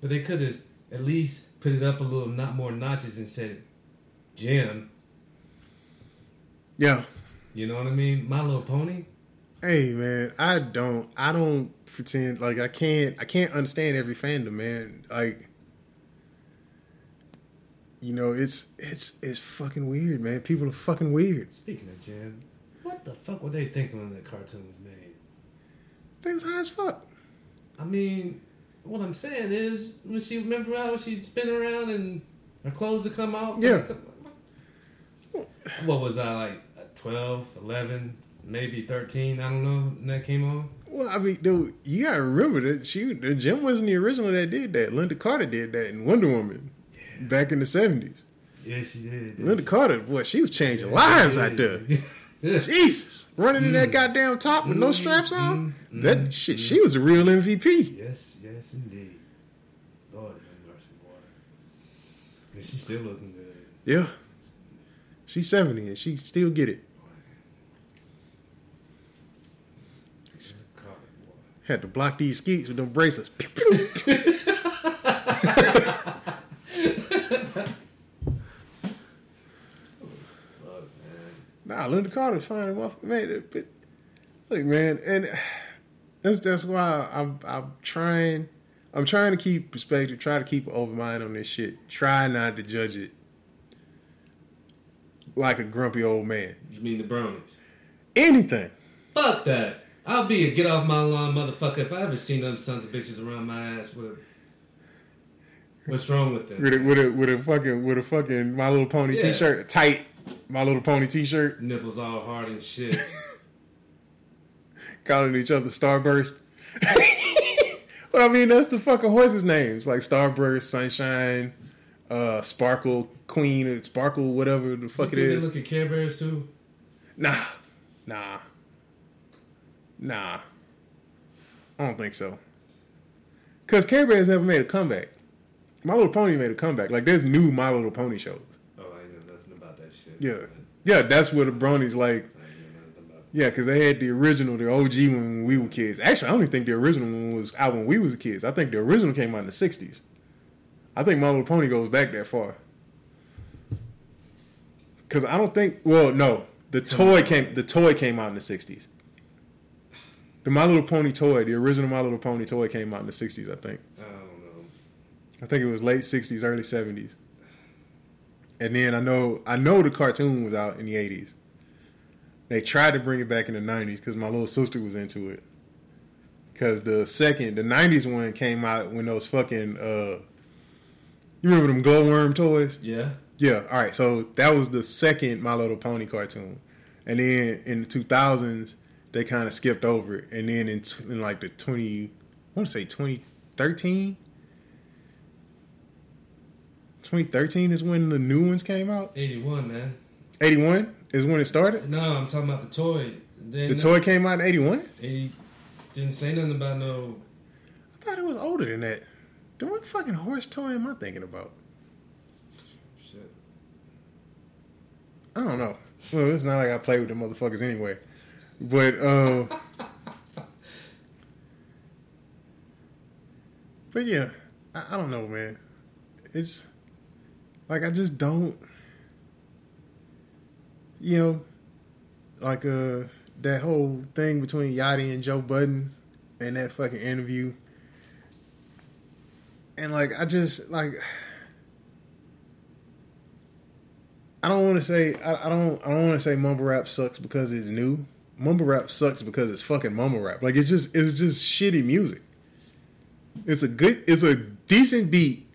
But they could have at least put it up a little, not more notches, and said, Jim... Yeah. You know what I mean? My Little Pony? Hey, man, I don't, I don't pretend, like, I can't, I can't understand every fandom, man. Like, you know, it's, it's, it's fucking weird, man. People are fucking weird. Speaking of Jim, what the fuck were they thinking when that cartoon was made? They was high as fuck. I mean, what I'm saying is, when she, remember how she'd spin around and her clothes would come out? Yeah. What was I, like, twelve, eleven, maybe thirteen, I don't know, when that came on? Well, I mean, dude, you gotta remember that she, Jim wasn't the original that did that. Linda Carter did that in Wonder Woman yeah. back in the seventies. Yeah, she did. Linda she Carter, boy, she was changing yeah, lives out there. Yeah. Jesus. Running mm. in that goddamn top with mm. no straps on? Mm. That mm. shit, she was a real M V P. Yes, yes, indeed. Lord have mercy, boy. And she's still looking good. Yeah. She's seventy and she still get it. Had to block these skeets with them bracelets. Nah, Linda Carter's fine and wealthy, man. But look, man, and that's that's why I'm I'm trying I'm trying to keep perspective, try to keep an open mind on this shit. Try not to judge it like a grumpy old man. You mean the brownies? Anything. Fuck that. I'll be a get off my lawn motherfucker if I ever seen them sons of bitches around my ass with. What's wrong with them? With a, with a with a fucking with a fucking My Little Pony yeah. t-shirt, a tight My Little Pony t-shirt, nipples all hard and shit, calling each other Starburst. But I mean, that's the fucking horses' names, like Starburst, Sunshine, uh, Sparkle, Queen, or Sparkle, whatever the fuck you it think is. They look at Care Bears too. Nah, nah. Nah, I don't think so. Cause Care Bears never made a comeback. My Little Pony made a comeback. Like there's new My Little Pony shows. Oh, I ain't know nothing about that shit. Yeah, man. Yeah, that's where the bronies like. I ain't know nothing about that. Yeah, cause they had the original, the O G one when we were kids. Actually, I don't even think the original one was out when we was kids. I think the original came out in the sixties. I think My Little Pony goes back that far. Cause I don't think. Well, no, the toy came. The toy came out in the sixties. The My Little Pony toy, the original My Little Pony toy came out in the sixties, I think. I don't know. I think it was late sixties, early seventies. And then I know I know the cartoon was out in the eighties. They tried to bring it back in the nineties because my little sister was into it. Because the second, the nineties one came out when those fucking, uh, you remember them glowworm toys? Yeah. Yeah, all right. So that was the second My Little Pony cartoon. And then in the two thousands, they kind of skipped over it. And then in, t- in like the twenty, I want to say twenty thirteen? twenty thirteen is when the new ones came out? eighty-one, man. eighty-one is when it started? No, I'm talking about the toy. The no, toy came out in eighty-one? eighty, didn't say nothing about no... I thought it was older than that. Then what fucking horse toy am I thinking about? Shit. I don't know. Well, it's not like I play with the motherfuckers anyway. But uh, but yeah, I, I don't know, man. It's like I just don't, you know, like uh that whole thing between Yachty and Joe Budden and that fucking interview. And like I just like I don't want to say I, I don't I don't want to say mumble rap sucks because it's new. Mumble rap sucks because it's fucking mumble rap. Like it's just it's just shitty music. It's a good it's a decent beat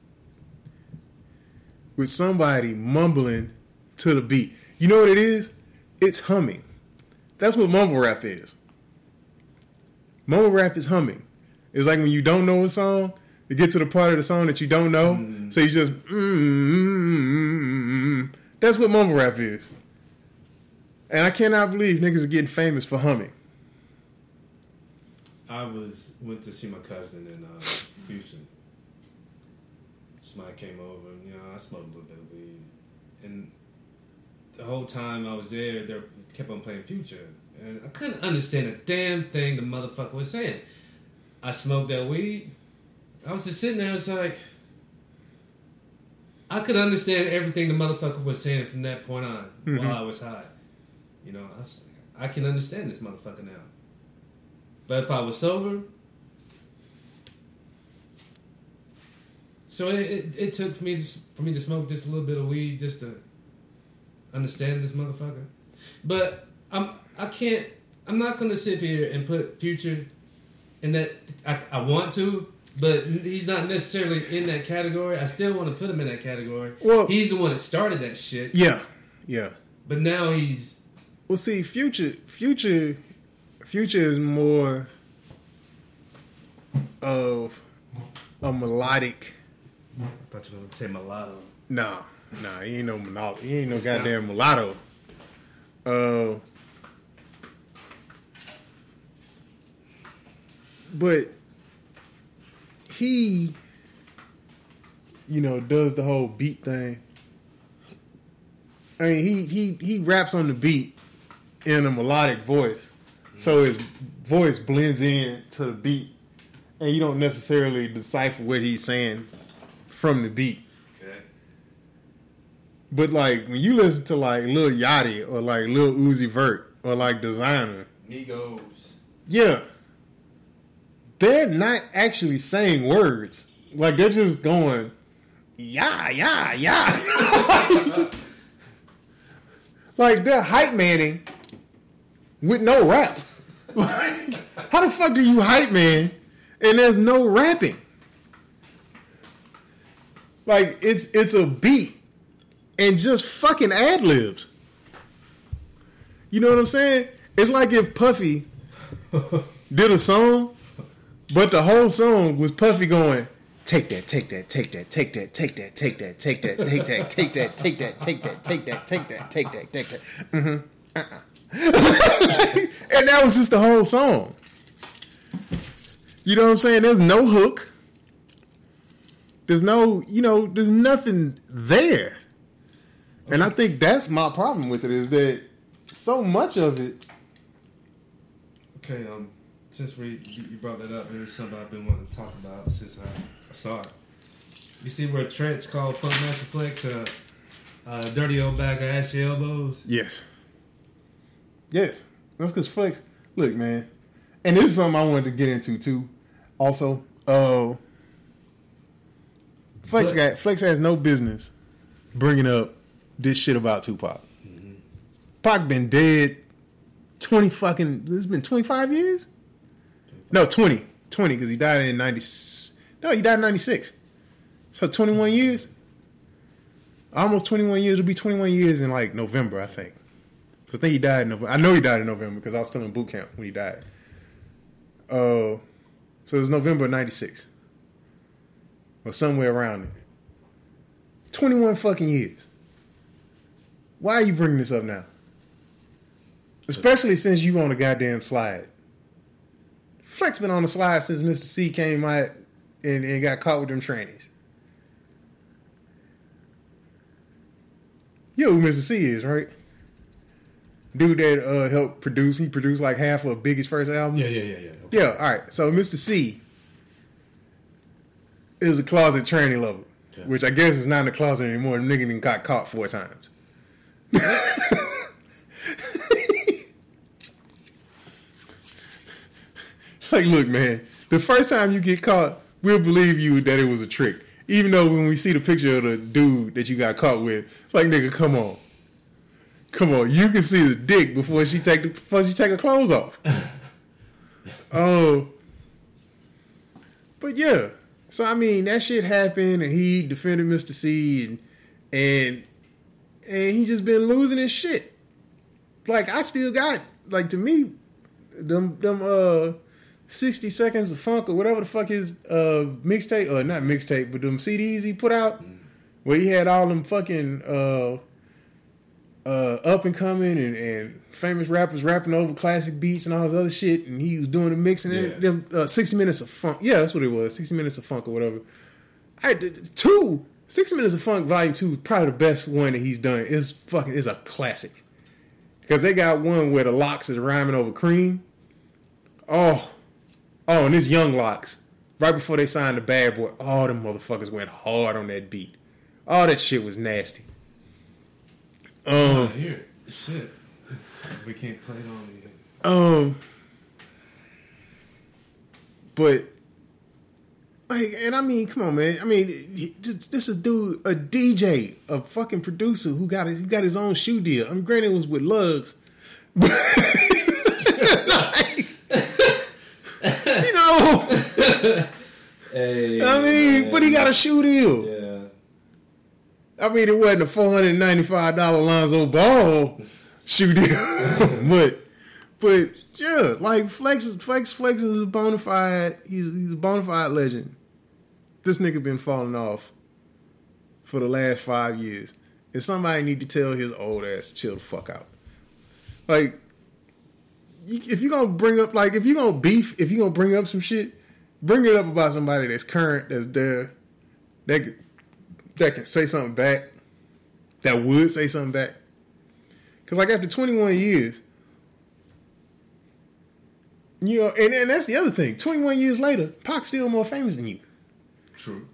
with somebody mumbling to the beat. You know what it is? It's humming. That's what mumble rap is. Mumble rap is humming. It's like when you don't know a song, you get to the part of the song that you don't know, mm. so you just mm, mm, mm, mm. That's what mumble rap is. And I cannot believe niggas are getting famous for humming. I was went to see my cousin in uh, Houston. Somebody came over, and you know I smoked a little bit of weed, and the whole time I was there, they kept on playing Future, and I couldn't understand a damn thing the motherfucker was saying. I smoked that weed. I was just sitting there. It's like I could understand everything the motherfucker was saying from that point on mm-hmm. while I was high. You know, I, was, I can understand this motherfucker now. But if I was sober... So it, it, it took for me, to, for me to smoke just a little bit of weed just to understand this motherfucker. But I'm, I can't... I'm not going to sit here and put Future in that... I, I want to, but he's not necessarily in that category. I still want to put him in that category. Well, he's the one that started that shit. Yeah, yeah. But now he's... Well, see, Future, Future, Future is more of a melodic. I thought you were going to say mulatto. No, Nah, he ain't no mulatto. He ain't no goddamn no. mulatto. Uh, but he, you know, does the whole beat thing. I mean, he he he raps on the beat in a melodic voice, so his voice blends in to the beat, and you don't necessarily decipher what he's saying from the beat. But, like, when you listen to, like, Lil Yachty or, like, Lil Uzi Vert or, like, Designer. Migos. Yeah. They're not actually saying words. Like, they're just going, yeah, yeah, yeah. Like, they're hype manning with no rap. Like, how the fuck do you hype man and there's no rapping? Like, it's it's a beat. And just fucking ad-libs. You know what I'm saying? It's like if Puffy did a song, but the whole song was Puffy going, take that, take that, take that, take that, take that, take that, take that, take that, take that, take that, take that, take that, take that, take that, take that. Mm-hmm. Uh-uh. And that was just the whole song. You know what I'm saying? There's no hook. There's no, you know, there's nothing there. And I think that's my problem with it, is that so much of it... Okay, um, since we you brought that up, and it's something I've been wanting to talk about since I, I saw it. You see where Trench called Funk Masterplex uh, uh, dirty old bag of ashy elbows? Yes. Yes. That's because Flex... Look, man. And this is something I wanted to get into, too. Also, uh, Flex, but, got, Flex has no business bringing up this shit about Tupac. Mm-hmm. Pac been dead twenty fucking... It's been twenty-five years? No, twenty. twenty, because he died in ninety... No, he died in ninety-six. So twenty-one years? Almost twenty-one years. It'll be twenty-one years in, like, November, I think. Because I think he died in November. I know he died in November, because I was still in boot camp when he died. Uh, so it was November of ninety-six. Or somewhere around it. twenty-one fucking years. Why are you bringing this up now? Especially since you on a goddamn slide. Flex been on the slide since Mister Cee came out and, and got caught with them trannies. You know who Mister Cee is, right? Dude that uh, helped produce. He produced like half of Biggie's first album. Yeah, yeah, yeah, yeah. Okay. Yeah, all right. So Mister Cee is a closet tranny lover, okay, which I guess is not in the closet anymore. The nigga didn't got caught four times. Like, look, man, the first time you get caught, we'll believe you that it was a trick, even though when we see the picture of the dude that you got caught with, it's like, nigga, come on, come on, you can see the dick before she take the, before she take her clothes off. Oh, uh, but yeah, so I mean that shit happened, and he defended Mister Cee, and and. And he just been losing his shit. Like, I still got, like, to me, them them uh sixty seconds of funk or whatever the fuck his uh mixtape, or not mixtape, but them C Ds he put out, mm. where he had all them fucking uh uh up and coming and, and famous rappers rapping over classic beats and all this other shit, and he was doing the mixing. Yeah. And them uh, sixty minutes of funk. Yeah, that's what it was. Sixty minutes of funk or whatever. I did two. Six Minutes of Funk Volume Two is probably the best one that he's done. It's fucking, it's a classic. Because they got one where the locks is rhyming over cream. Oh. Oh, and it's Young Locks. Right before they signed the Bad Boy. All them motherfuckers went hard on that beat. All that shit was nasty. Um, here. Shit. We can't play it on the... Um. But... Like, and I mean, come on, man. I mean, this is dude, a D J, a fucking producer who got his, he got his own shoe deal. I'm granted it was with Lugs. Like, you know. Hey, I mean, man. But he got a shoe deal. Yeah. I mean, it wasn't a four hundred ninety-five dollars Lonzo Ball shoe deal. but, but, yeah, like, Flex is, Flex, Flex is a bona fide, he's, he's a bona fide legend. This nigga been falling off for the last five years. And somebody need to tell his old ass to chill the fuck out. Like, if you're gonna bring up, like, if you're gonna beef, if you're gonna bring up some shit, bring it up about somebody that's current, that's there, that can, that can say something back, that would say something back. Because, like, after twenty-one years, you know, and, and that's the other thing. twenty-one years later, Pac's still more famous than you. True.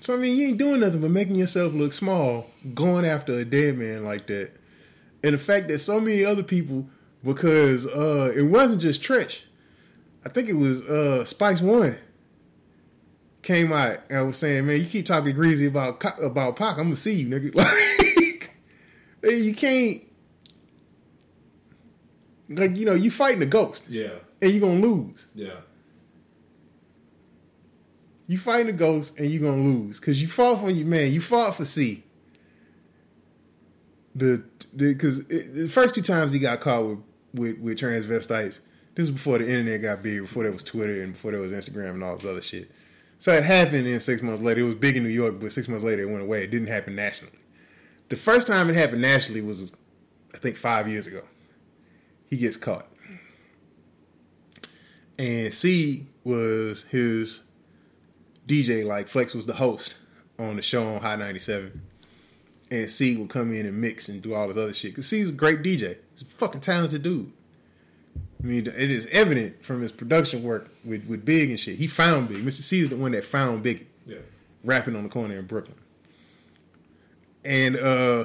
So, I mean, you ain't doing nothing but making yourself look small, going after a dead man like that. And the fact that so many other people, because uh, it wasn't just Tretch. I think it was uh, Spice One came out and was saying, man, you keep talking greasy about about Pac, I'm going to see you, nigga. Like, you can't, like, you know, you fighting a ghost. Yeah. And you're going to lose. Yeah. You fighting a ghost and you're going to lose. Because you fought for your man. You fought for C. The Because the first two times he got caught with, with, with transvestites, this was before the internet got big, before there was Twitter and before there was Instagram and all this other shit. So it happened, and six months later, it was big in New York, but six months later it went away. It didn't happen nationally. The first time it happened nationally was, I think, five years ago. He gets caught. And C was his D J, like Flex was the host on the show on High ninety-seven. And C would come in and mix and do all this other shit. Because C's a great D J. He's a fucking talented dude. I mean, it is evident from his production work with, with Big and shit. He found Big. Mister Cee is the one that found Biggie. Yeah. Rapping on the corner in Brooklyn. And uh,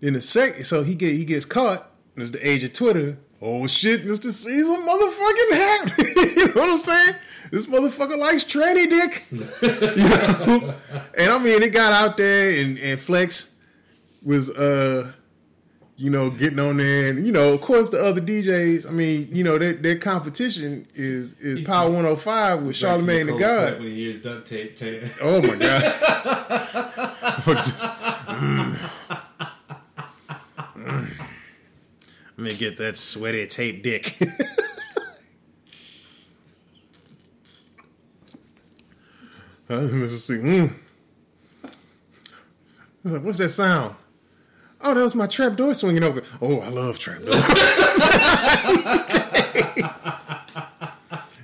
in the second, so he get he gets caught. It's the age of Twitter. Oh shit, Mister Cee's a motherfucking hat. You know what I'm saying? This motherfucker likes tranny dick. You know? And I mean, it got out there, and, and Flex was, uh, you know, getting on there. And, you know, of course, the other D Js, I mean, you know, their, their competition is is Power one oh five with Charlamagne the God. When he used duct tape, tape. Oh, my God. Just, mm. Mm. Let me get that sweaty tape dick. Mister Cee, mm. What's that sound? Oh, that was my trap door swinging open. Oh, I love trap doors.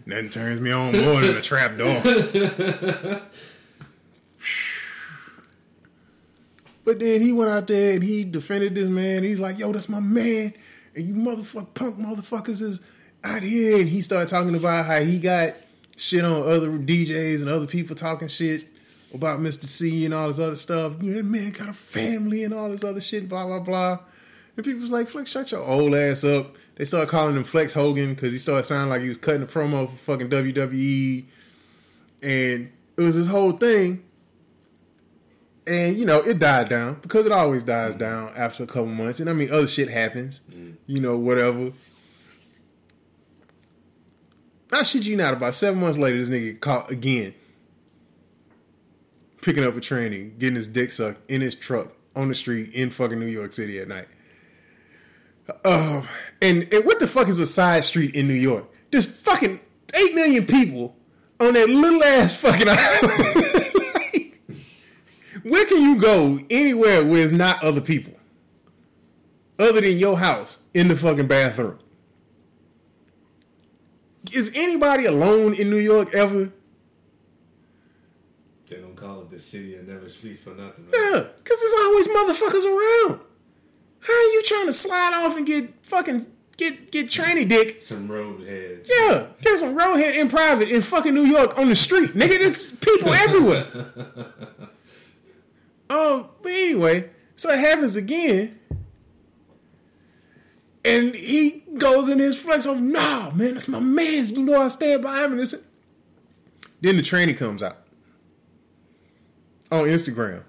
Nothing turns me on more than a trap door. But then he went out there and he defended this man. He's like, yo, that's my man. And you motherfuck punk motherfuckers is out here. And he started talking about how he got shit on other D Js and other people talking shit about Mister Cee and all this other stuff. You know, that man got a family and all this other shit, blah, blah, blah. And people was like, Flex, shut your old ass up. They started calling him Flex Hogan because he started sounding like he was cutting a promo for fucking W W E. And it was this whole thing. And, you know, it died down because it always dies down after a couple months. And, I mean, other shit happens. Mm. You know, whatever. I shit you not, about seven months later, this nigga caught again. Picking up a tranny, getting his dick sucked in his truck on the street in fucking New York City at night. Uh, and, and what the fuck is a side street in New York? There's fucking eight million people on that little ass fucking island. Like, where can you go anywhere where it's not other people? Other than your house in the fucking bathroom. Is anybody alone in New York ever? They don't call it the city that never sleeps for nothing. Right? Yeah, because there's always motherfuckers around. How are you trying to slide off and get fucking, get get tranny dick? Some roadheads. Yeah, there's some roadhead in private in fucking New York on the street. Nigga, there's people everywhere. Oh, but anyway, so it happens again. And he goes in his flex of, nah, man, that's my man. You know I stand by him. And this. Then the tranny comes out. On Instagram.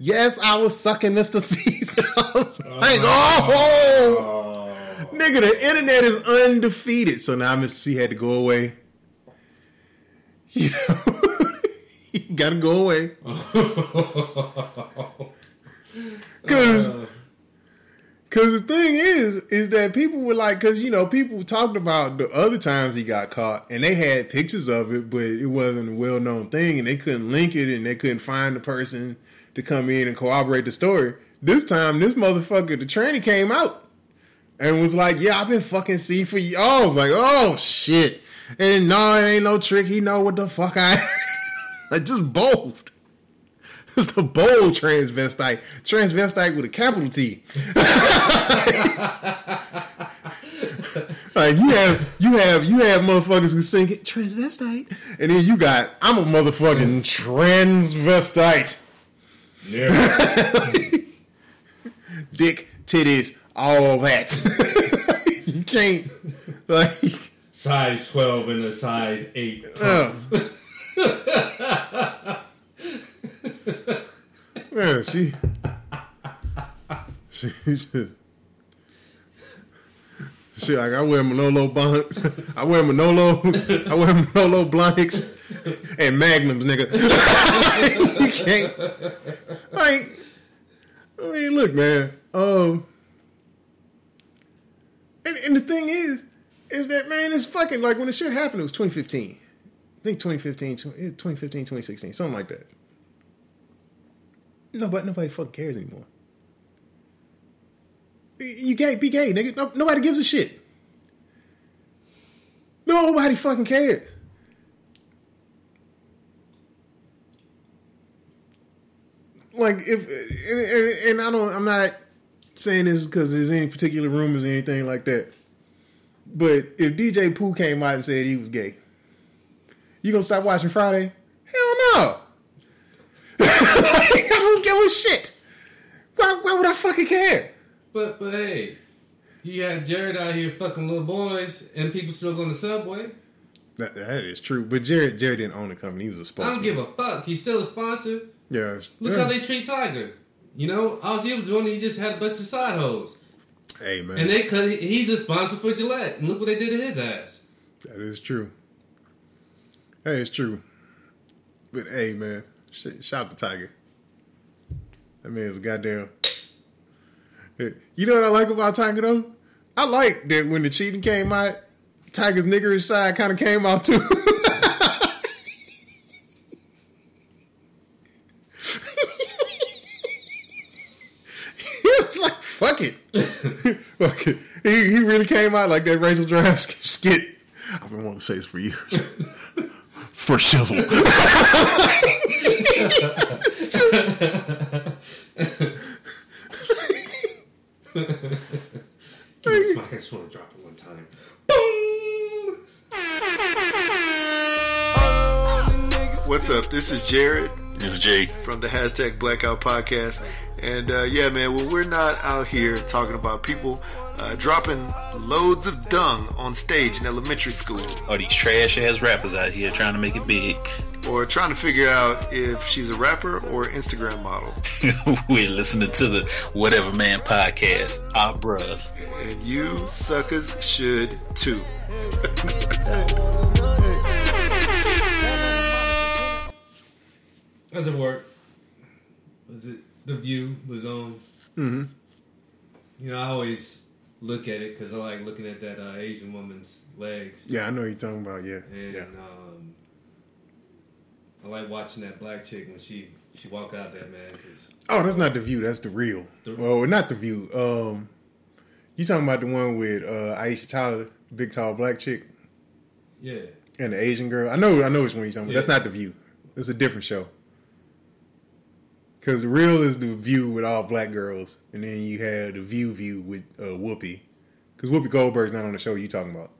Yes, I was sucking Mister C's house. Oh. Like, oh, oh. Nigga, the internet is undefeated. So now Mister Cee had to go away. You know, he got to go away. Because... Uh. Because the thing is, is that people were like, because, you know, people talked about the other times he got caught, and they had pictures of it, but it wasn't a well-known thing, and they couldn't link it, and they couldn't find the person to come in and corroborate the story. This time, this motherfucker, the tranny, came out and was like, yeah, I've been fucking C for you. I was like, oh, shit. And no, it ain't no trick. He know what the fuck I like, just bold. It's the bold transvestite. Transvestite with a capital T. Like, you have you have you have motherfuckers who sing it, transvestite. And then you got, I'm a motherfucking transvestite. Yeah. Dick, titties, all that. You can't, like, size twelve and a size eight. Uh. Man, she, she just, she like, I wear Manolo bond, I wear Manolo, I wear Manolo Blahniks and Magnums, nigga. You can't, like, I mean, look, man, um, and, and the thing is, is that, man, it's fucking, like, when the shit happened, it was twenty fifteen. I think twenty fifteen, twenty, twenty fifteen, twenty sixteen, something like that. No, but nobody fucking cares anymore. You gay, be gay, nigga. No, nobody gives a shit. Nobody fucking cares. Like, if, and, and, and I don't, I'm not saying this because there's any particular rumors or anything like that. But if D J Pooh came out and said he was gay, you gonna stop watching Friday? Hell no. I don't give a shit. Why, why would I fucking care? But but hey, you got Jared out here fucking little boys, and people still go on the subway. That, that is true. But Jared Jared didn't own the company. He was a sponsor. I don't give a fuck. He's still a sponsor. Yeah. Look yeah. how they treat Tiger. You know, all he was doing, he just had a bunch of side hoes. Hey, man. And they cut. He's a sponsor for Gillette, and look what they did to his ass. That is true. That is true. But hey, man. Shout out to Tiger. That man's a goddamn. You know what I like about Tiger though? I like that when the cheating came out, Tiger's niggerish side kind of came out too. He was like, "Fuck it." Fuck it. He he really came out like that Rachel Drive skit. I've been wanting to say this for years. For shizzle. It's just... Give me a smack, I just want to drop it one time. Boom! What's up? This is Jared. This is Jay. From the hashtag Blackout Podcast. And uh, yeah, man, well, we're not out here talking about people uh, dropping loads of dung on stage in elementary school. Or these trash-ass rappers out here trying to make it big. Or trying to figure out if she's a rapper or Instagram model. We're listening to the Whatever Man Podcast. Our bruhs. And you suckers should too. How's it work? Was it The View was on? Mm-hmm. You know, I always look at it because I like looking at that uh, Asian woman's legs. Yeah, I know what you're talking about. Yeah, and yeah. Um, I like watching that black chick when she she walk out that man. Oh, that's not The View. That's The Real. The, well, not The View. Um, you talking about the one with uh, Aisha Tyler, big tall black chick? Yeah. And the Asian girl. I know. I know which one you're talking about. Yeah. That's not The View. It's a different show. Because The Real is The View with all black girls. And then you had The View View with uh, Whoopi. Because Whoopi Goldberg's not on the show you talking about.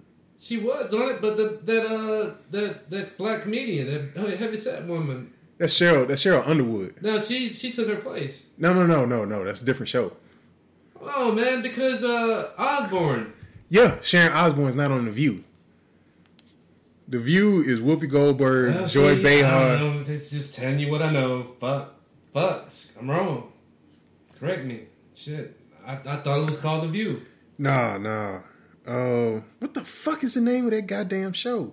She was on it, but the, that uh, that that black comedian, that heavyset woman. That's Cheryl. That's Cheryl Underwood. No, she she took her place. No, no, no, no, no. That's a different show. Oh, man, because uh, Osbourne. Yeah, Sharon Osbourne's not on The View. The View is Whoopi Goldberg, well, Joy see, Behar. I don't know. It's just telling you what I know. Fuck. Fuck, I'm wrong. Correct me. Shit. I, I thought it was called The View. Nah, nah. Uh, what the fuck is the name of that goddamn show?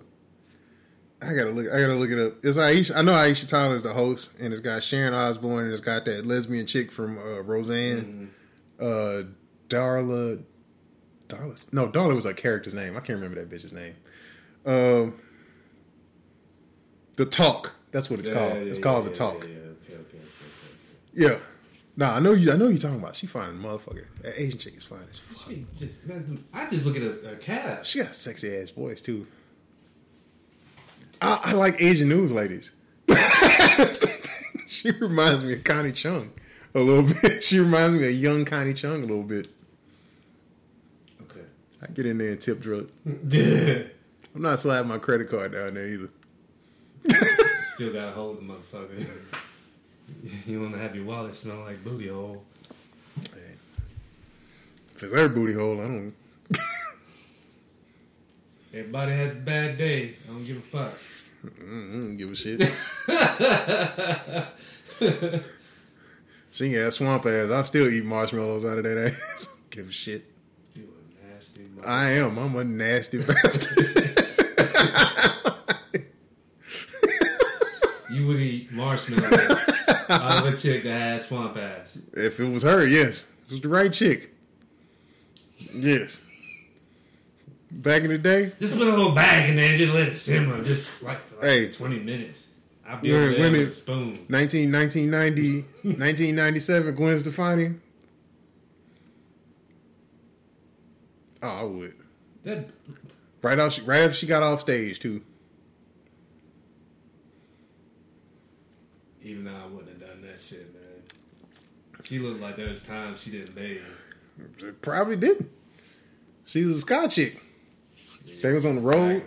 I gotta look I gotta look it up. It's Aisha. I know Aisha Tyler's the host, and it's got Sharon Osbourne, and it's got that lesbian chick from uh, Roseanne. Mm-hmm. Uh, Darla, Darla, no, Darla was a character's name. I can't remember that bitch's name. Um, The Talk. That's what it's yeah, called. Yeah, it's yeah, called yeah, The Talk. Yeah, yeah. Okay, okay, okay, okay. Yeah. Nah, I know you. I know you're talking about. She fine, motherfucker. That Asian chick is fine as fuck. She just, man, I just look at a, a cat. She got a sexy ass voice too. I, I like Asian news ladies. She reminds me of Connie Chung a little bit. She reminds me of young Connie Chung a little bit. Okay. I get in there and tip drill it. I'm not sliding my credit card down there either. Still got a hold of the motherfucker. You want to have your wallet smell like booty hole. Man. If it's their booty hole, I don't. Everybody has a bad day. I don't give a fuck. I don't give a shit. She got that swamp ass. I still eat marshmallows out of that ass. Give a shit. You a nasty motherfucker. I am. I'm a nasty bastard. You would eat marshmallows out of a chick that had swamp ass. If it was her, yes. If it was the right chick. Yes. Back in the day, just put a little bag in there and just let it simmer, just like, for like hey, twenty minutes. I will be with a spoon. Nineteen, nineteen ninety, nineteen ninety seven. Gwen Stefani. Oh, I would. That right off, right after she got off stage too. Even though I wouldn't have done that shit, man. She looked like there was times she didn't bathe. It probably didn't. She was a Sky chick. They was on the road.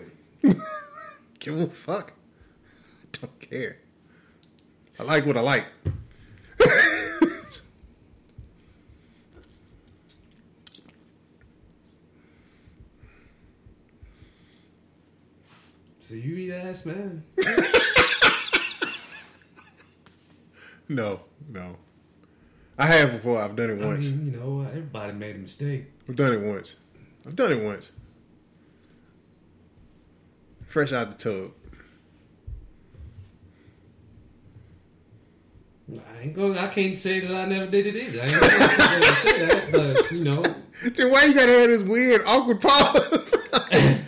Give a fuck. I don't care. I like what I like. So you eat ass, man? No, no. I have before. I've done it once. I mean, you know, everybody made a mistake. I've done it once. I've done it once. Fresh out the tub. I ain't gonna, I can't say that I never did it either. I ain't gonna say that, but you know. Then why you gotta have this weird, awkward pause? I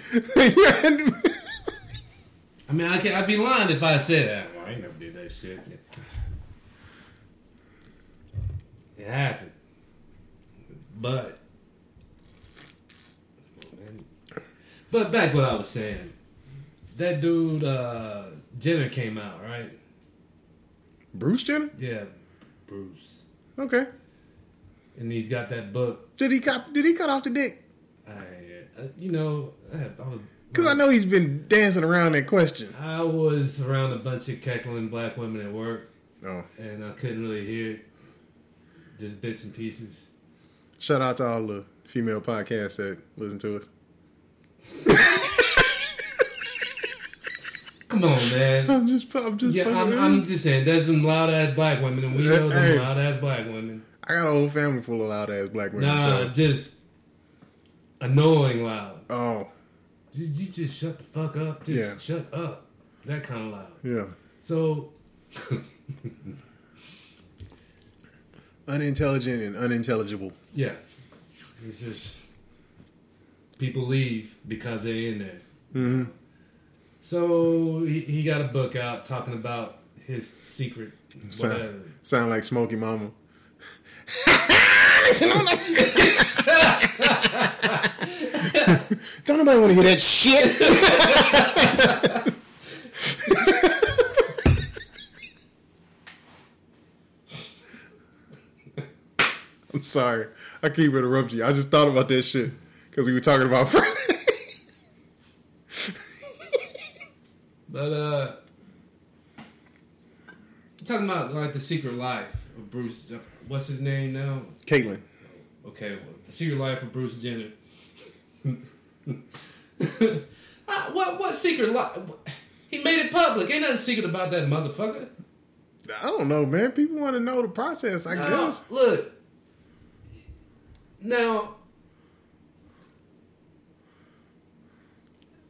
mean, I can't, I'd be lying if I said that. Well, I ain't never did that shit. It happened, but. But back what I was saying, that dude uh, Jenner came out, right? Bruce Jenner? Yeah, Bruce. Okay. And he's got that book. Did he cut? Did he cut off the dick? I, uh, you know, I, I was because I know he's been dancing around that question. I was around a bunch of cackling black women at work. Oh. And I couldn't really hear it. Just bits and pieces. Shout out to all the female podcasts that listen to us. Come on, man. I'm just, I'm just, yeah, I'm, I'm just saying. There's some loud ass black women, and we know them hey, loud ass black women. I got a whole family full of loud ass black women. Nah, too. Just annoying loud. Oh, you, you just shut the fuck up. Just yeah. shut up. That kind of loud. Yeah. So unintelligent and unintelligible. Yeah. It's just. People leave because they're in there. Mm-hmm. So he, he got a book out talking about his secret. Sound, sound like Smokey Mama. Don't nobody want to hear that shit. I'm sorry. I keep interrupting you. I just thought about that shit. Because we were talking about Friday. But, uh... talking about, like, the secret life of Bruce... What's his name now? Caitlyn. Okay, well, the secret life of Bruce Jenner. uh, what what secret life? He made it public. Ain't nothing secret about that motherfucker. I don't know, man. People want to know the process, I now, guess. Look. Now...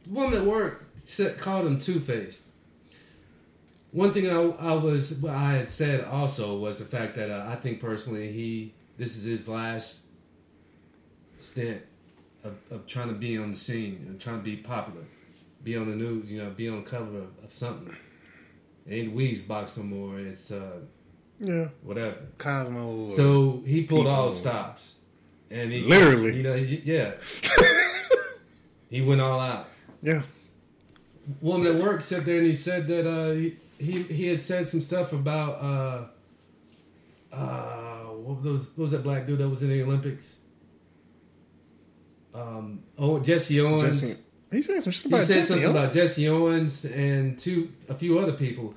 The woman at work said, called him two-faced. One thing I, I was I had said also was the fact that uh, I think personally he this is his last stint of, of trying to be on the scene and trying to be popular, be on the news, you know, be on the cover of, of something. It ain't Weed's box no more. It's uh, yeah, whatever. Cosmo. So he pulled all stops, and he literally, you know, he, yeah, he went all out. Yeah. Woman at work sat there and he said that uh, he, he he had said some stuff about uh, uh, what was those, what was that black dude that was in the Olympics? Um, oh, Jesse Owens. Jesse, he said some shit about he said Jesse something Owens. about Jesse Owens and two a few other people.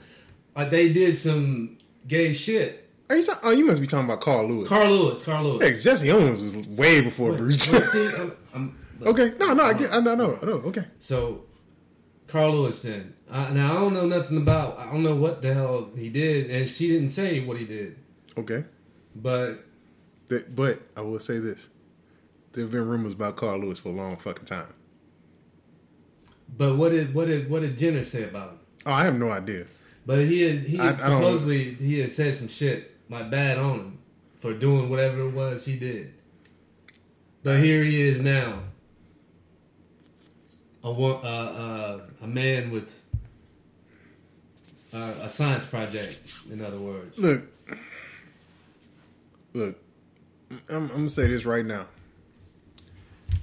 Uh, they did some gay shit. Are you talking, oh, you must be talking about Carl Lewis. Carl Lewis. Carl Lewis. Hey, Jesse Owens was way before wait, Bruce. Wait, see, I'm, I'm, look, okay, no, no, I get, I know, I know, okay. So. Carl Lewis then. Uh, now, I don't know nothing about... I don't know what the hell he did, and she didn't say what he did. Okay. But... But, but I will say this. There have been rumors about Carl Lewis for a long fucking time. But what did what did, what did Jenner say about him? Oh, I have no idea. But he had, he had I, supposedly... I he had said some shit, my bad on him, for doing whatever it was he did. But here he is now. A, uh, uh, a man with uh, a science project, in other words. Look, look, I'm, I'm gonna say this right now.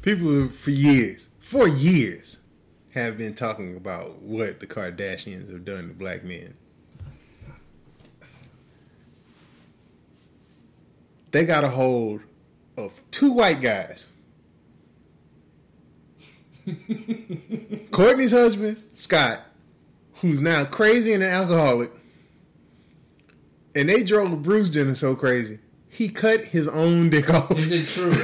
People for years, for years, have been talking about what the Kardashians have done to black men. They got a hold of two white guys. Courtney's husband, Scott, who's now crazy and an alcoholic, and they drove Bruce Jenner so crazy he cut his own dick off. Is it true?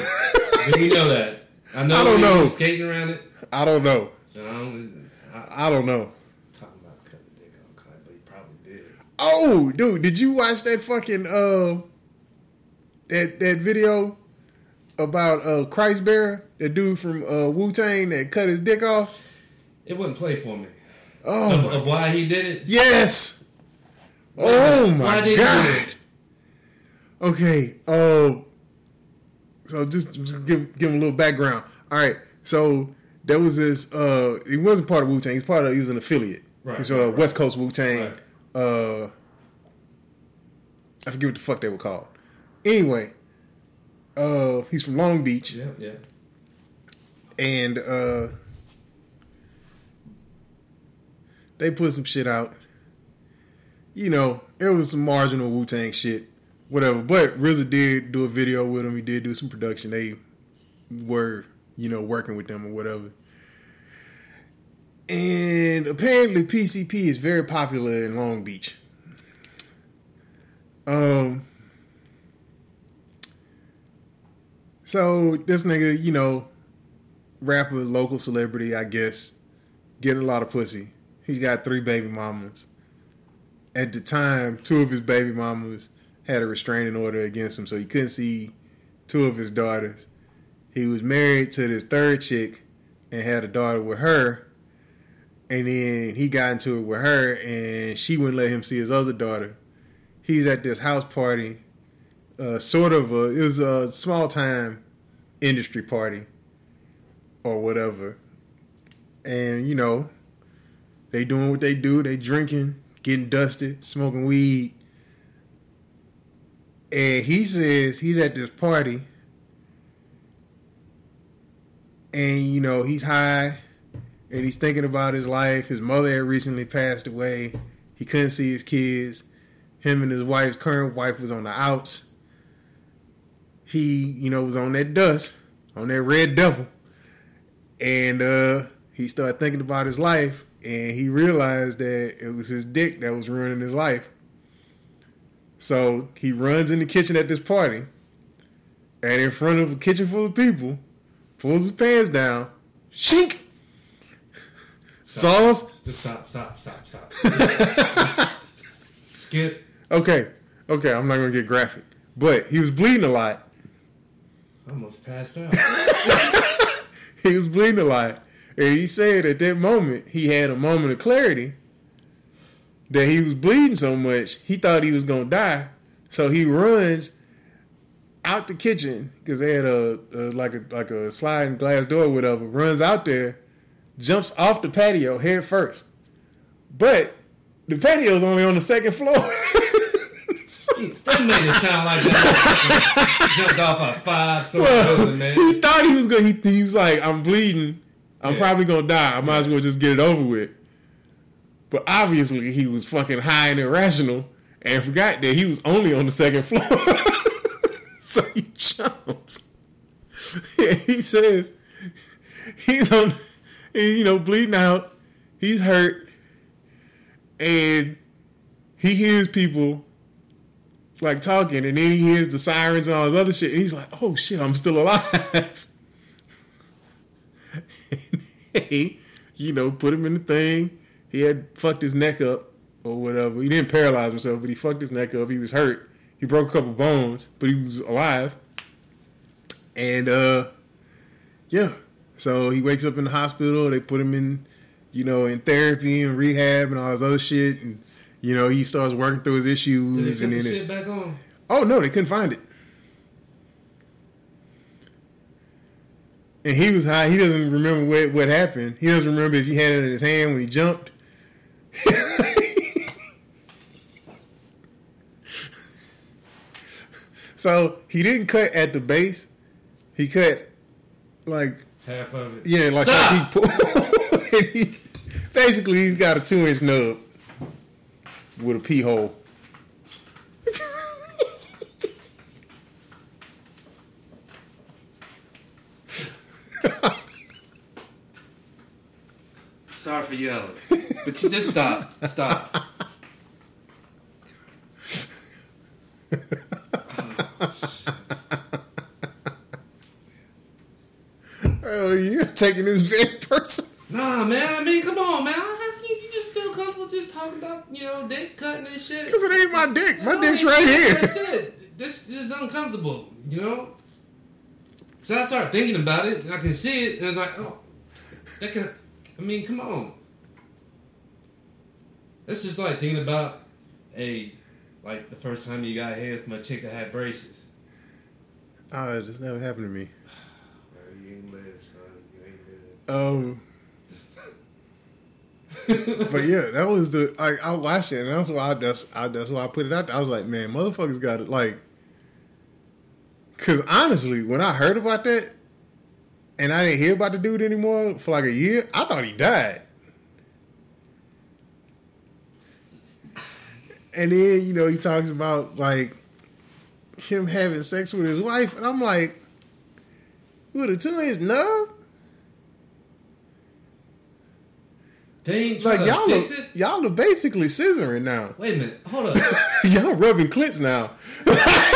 Did we know that? I know. I don't know. Skating around it. I don't know. So I, don't, I, I don't know. Talking about cutting dick off, but he probably did. Oh, dude, did you watch that fucking uh that that video? About uh, Christ Bearer, the dude from uh, Wu-Tang that cut his dick off? It wouldn't play for me. Oh, Of, of why he did it? Yes! Why, oh, my why God! Okay, uh, so just, just give, give him a little background. All right, so there was this, uh, he wasn't part of Wu-Tang, he was, part of, he was an affiliate. Right. He was uh, right. West Coast Wu-Tang. Right. Uh, I forget what the fuck they were called. Anyway... Uh, he's from Long Beach. Yeah, yeah. And uh, they put some shit out. You know, it was some marginal Wu-Tang shit, whatever. But R Z A did do a video with him. He did do some production. They were, you know, working with them or whatever. And apparently, P C P is very popular in Long Beach. Um. So, this nigga, you know, rapper, local celebrity, I guess, getting a lot of pussy. He's got three baby mamas. At the time, two of his baby mamas had a restraining order against him, so he couldn't see two of his daughters. He was married to this third chick and had a daughter with her, and then he got into it with her, and she wouldn't let him see his other daughter. He's at this house party. Uh, sort of a, it was a small time industry party or whatever. And, you know, they doing what they do. They drinking, getting dusted, smoking weed. And he says he's at this party and, you know, he's high and he's thinking about his life. His mother had recently passed away. He couldn't see his kids. Him and his wife's current wife was on the outs. He, you know, was on that dust, on that red devil. And uh, he started thinking about his life, and he realized that it was his dick that was ruining his life. So he runs in the kitchen at this party, and in front of a kitchen full of people, pulls his pants down, shink! Stop. Sauce. Just stop, stop, stop, stop. Skip. Okay, okay, I'm not going to get graphic. But he was bleeding a lot. Almost passed out. He was bleeding a lot. And he said at that moment, he had a moment of clarity that he was bleeding so much, he thought he was going to die. So he runs out the kitchen because they had a, a like a like a sliding glass door, or whatever. Runs out there, jumps off the patio head first, but the patio's only on the second floor. That made it sound like that. Jumped off a five-story well, building, man. He thought he was going. He, he was like, "I'm bleeding. I'm yeah. probably gonna die. I might yeah. as well just get it over with." But obviously, he was fucking high and irrational, and forgot that he was only on the second floor. So he jumps. Yeah, he says he's on, you know, bleeding out. He's hurt, and he hears people like talking, and then he hears the sirens and all this other shit, and he's like, "Oh shit, I'm still alive." And they, you know, put him in the thing. He had fucked his neck up or whatever. He didn't paralyze himself, but he fucked his neck up. He was hurt. He broke a couple bones, but he was alive. And uh, yeah, so he wakes up in the hospital. They put him in, you know, in therapy and rehab and all this other shit. And you know, he starts working through his issues. Did they put the shit back on? Oh, no, they couldn't find it. And he was high. He doesn't remember what, what happened. He doesn't remember if he had it in his hand when he jumped. So, he didn't cut at the base. He cut, like... half of it. Yeah, like, like he pulled... and he, basically, he's got a two-inch nub. With a pee hole. Sorry for yelling, but you just stop, stop. Oh, oh, you're taking this very personal. Nah, man. I mean, come on, man. Just talking about, you know, dick cutting and shit. Because it ain't my dick. My no, dick's right here. That shit. This, this is uncomfortable, you know? So I start thinking about it, and I can see it, and it's like, oh, that can, I mean, come on. That's just like thinking about, hey, like the first time you got hit with my chick that had braces. Oh, it just never happened to me. Man, you ain't live, son. You ain't live. Um... But yeah, that was the like I watched it, and that's why I that's I, that's why I put it out there. I was like, man, motherfuckers got it, like, because honestly, when I heard about that, and I didn't hear about the dude anymore for like a year, I thought he died. And then you know he talks about like him having sex with his wife, and I'm like, with a two inch nub. Like y'all are, y'all are basically scissoring now. Wait a minute, hold up. Y'all rubbing clits now. What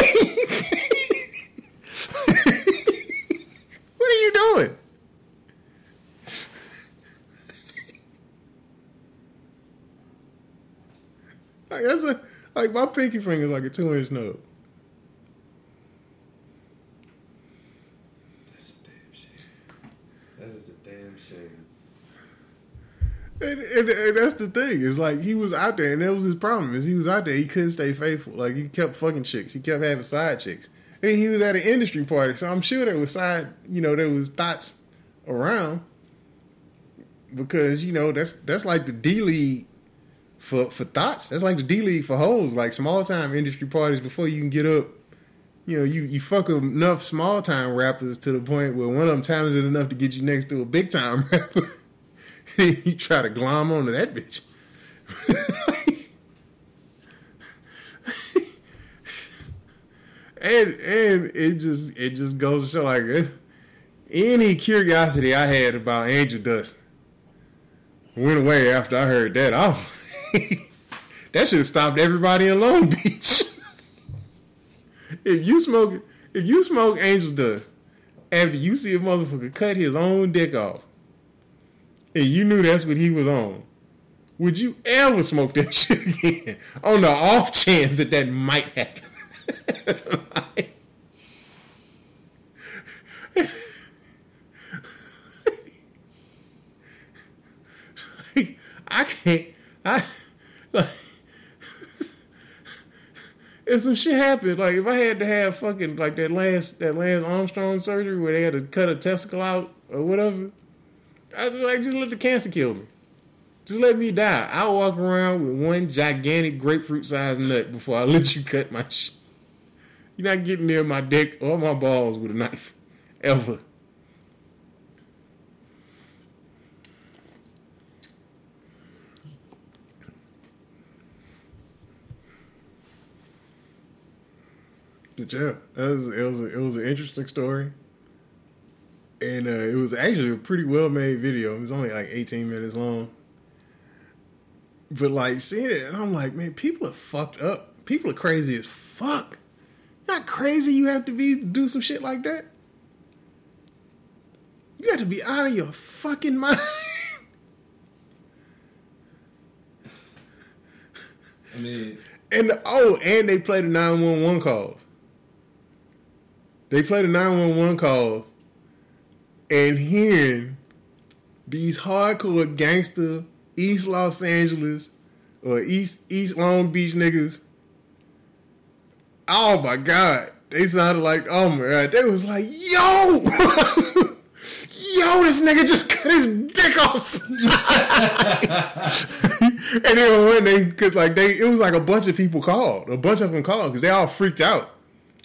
are you doing? Like that's a like my pinky finger's like a two inch nub. That's a damn shame. That is a damn shame. And, and, and that's the thing. It's like he was out there, and that was his problem. Is he was out there, he couldn't stay faithful. Like he kept fucking chicks, he kept having side chicks, and he was at an industry party. So I'm sure there was side, you know, there was thoughts around because you know that's that's like the D League for for thoughts. That's like the D League for hoes. Like small time industry parties before you can get up. You know, you you fuck enough small time rappers to the point where one of them talented enough to get you next to a big time rapper. You try to glom onto that bitch. and and it just it just goes to show like this. Any curiosity I had about Angel Dust went away after I heard that. I was like, that should have stopped everybody in Long Beach. if you smoke if you smoke Angel Dust after you see a motherfucker cut his own dick off. And you knew that's what he was on. Would you ever smoke that shit again? On the off chance that that might happen. Like, like, I can't. I like, if some shit happened, like if I had to have fucking like that last that last Armstrong surgery where they had to cut a testicle out or whatever, I'd be like, just let the cancer kill me. Just let me die. I'll walk around with one gigantic grapefruit-sized nut before I let you cut my shit. You're not getting near my dick or my balls with a knife. Ever. But yeah, that was, it, was a, it was an interesting story. And uh, it was actually a pretty well-made video. It was only like eighteen minutes long. But like seeing it, and I'm like, man, people are fucked up. People are crazy as fuck. Not crazy you have to be to do some shit like that. You have to be out of your fucking mind. I mean, and the, oh, and they play the nine one one calls. They play the nine one one calls, and hearing these hardcore gangster East Los Angeles or East East Long Beach niggas. Oh my God. They sounded like, oh my God. They was like, yo! Yo, this nigga just cut his dick off. And then when they, cause like they, it was like a bunch of people called. A bunch of them called because they all freaked out.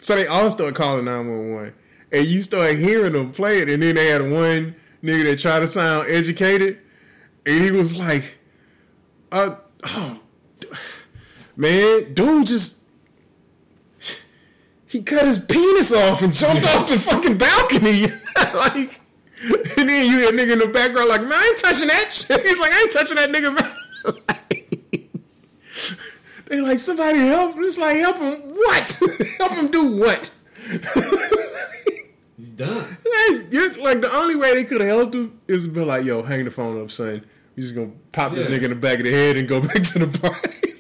So they all started calling nine one one. And you start hearing them play it. And then they had one nigga that tried to sound educated. And he was like, uh, oh, man, dude just, he cut his penis off and jumped off the fucking balcony. Like, and then you hear a nigga in the background like, man, I ain't touching that shit. He's like, I ain't touching that nigga, man. Like, they like, somebody help him. It's like, help him what? Help him do what? He's done. Like, the only way they could have helped him is to be like, yo, hang the phone up, son. We're just going to pop yeah. this nigga in the back of the head and go back to the party.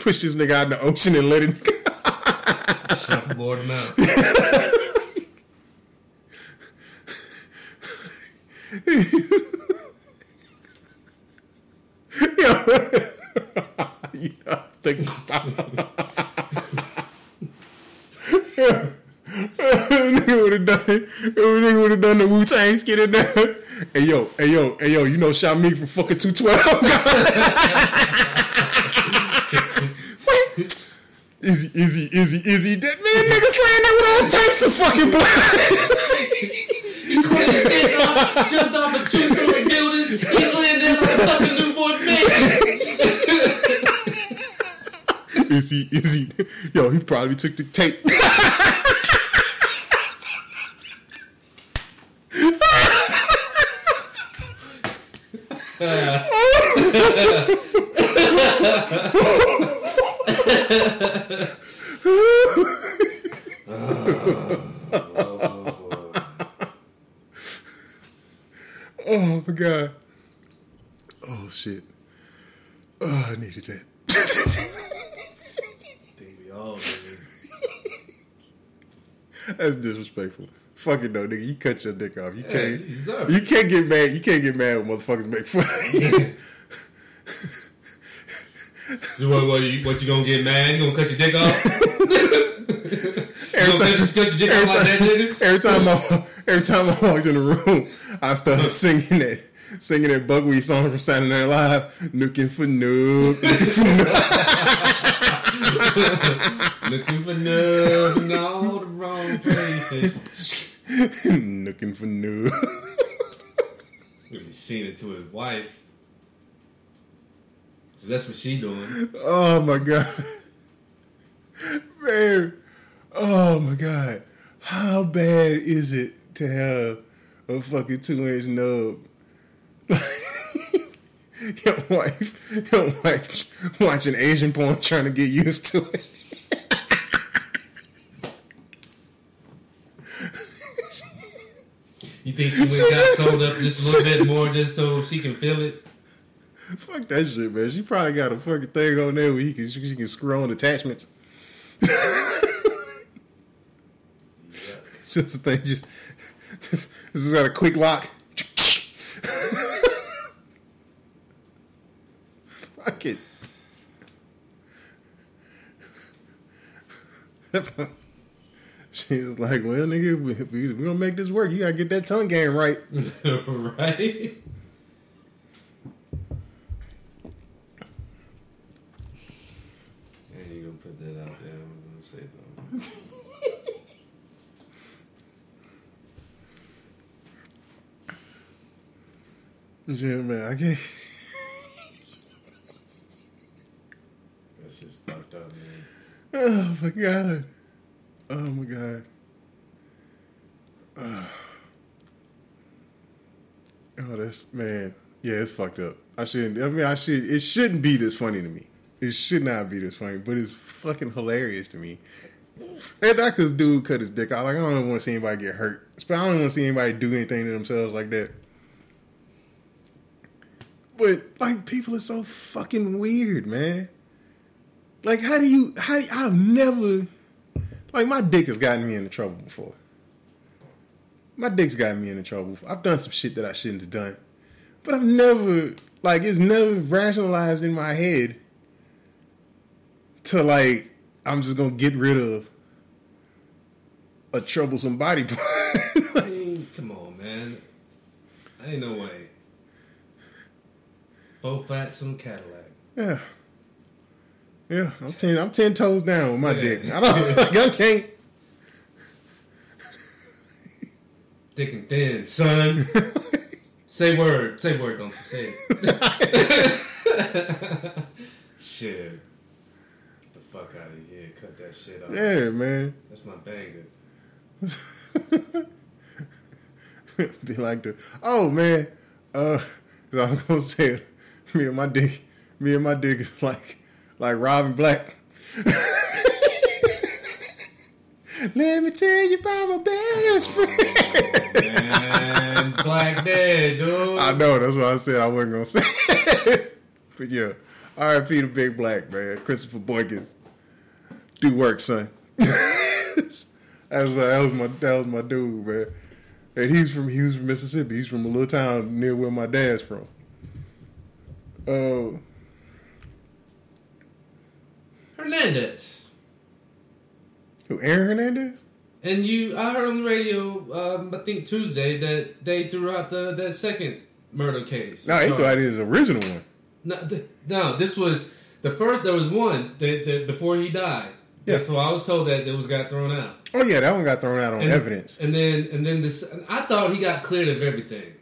Push this nigga out in the ocean and let him go. Shuffleboard him out. Yo. You know, I'm thinking about it. Nigga would have done, nigga would have done the Wu Tang skit in there. Hey yo, hey yo, hey yo, you know, shot me for fucking two twelve. Izzy, Izzy, Izzy, Izzy, dead man, niggas laying there with all types of fucking blood. He quit his dick off, jumped off a two-story building. He's laying there like a fucking newborn baby. Izzy, Izzy, yo, he probably took the tape. Oh my God. Oh shit. Oh, I needed that. Baby, all that's disrespectful. Fuck it though, nigga. You cut your dick off. You can't. Yeah, you can't get mad. You can't get mad when motherfuckers make fun of you. So what, what, you, what you gonna get mad? You gonna cut your dick off? Every time, cut your dick every off time, like that, nigga? Every time I, every time I walked in the room, I started singing that, singing that Bugweed song from Saturday Night Live. Looking for noob, looking for noob, looking for noob in all the wrong places. Looking for noob. He's singing it to his wife. That's what she doing. Oh my God. Man. Oh my God. How bad is it to have a fucking two inch nub? Your wife, your wife watching Asian porn trying to get used to it. You think she went and got sold up just a little bit more just so she can feel it? Fuck that shit, man. She probably got a fucking thing on there where you can, she, she can screw on attachments. Yeah. Just a thing. Just this has got a quick lock. Fuck it. She was like, well, nigga, we, we, we gonna make this work. You gotta get that tongue game right. Right? And you gonna put that out there. I'm gonna say something. Yeah, man, I can't. That's just fucked up, man. Oh, my God. Oh, my God. Uh, oh, that's, man. Yeah, it's fucked up. I shouldn't, I mean, I should, it shouldn't be this funny to me. It should not be this funny, but it's fucking hilarious to me. And that cause dude cut his dick out. Like, I don't want to see anybody get hurt. I don't want to see anybody do anything to themselves like that. But, like, people are so fucking weird, man. Like, how do you, how do you, I've never, like, my dick has gotten me into trouble before. My dick's gotten me into trouble before. I've done some shit that I shouldn't have done. But I've never, like, it's never rationalized in my head to, like, I'm just gonna get rid of a troublesome body part. I mean, come on, man. Ain't no way. Four fats and Cadillac. Yeah. Yeah. I'm ten I'm ten toes down with my yeah. dick. I don't like, I can't. Thick and thin, son. Say word. Say word, don't you say it. Shit. Get the fuck out of here. Cut that shit off. Yeah, man. That's my banger. Be like the oh man. Uh I was gonna say it. Me and my dick, me and my dick is like, like Robin Black. Let me tell you about my best friend. Oh, man, Black dead, dude. I know. That's why I said I wasn't gonna say it. But yeah, R I P to Big Black, man. Christopher Boykins, do work, son. That's that was my that was my dude, man. And he's from he was from Mississippi. He's from a little town near where my dad's from. Uh, Hernandez. Who, Aaron Hernandez? And you, I heard on the radio, um, I think Tuesday, that they threw out the that second murder case. No, they threw out his original one. No, th- no, this was the first. There was one that, that before he died. Yeah. So I was told that it was got thrown out. Oh yeah, that one got thrown out on and, evidence. And then, and then this, I thought he got cleared of everything.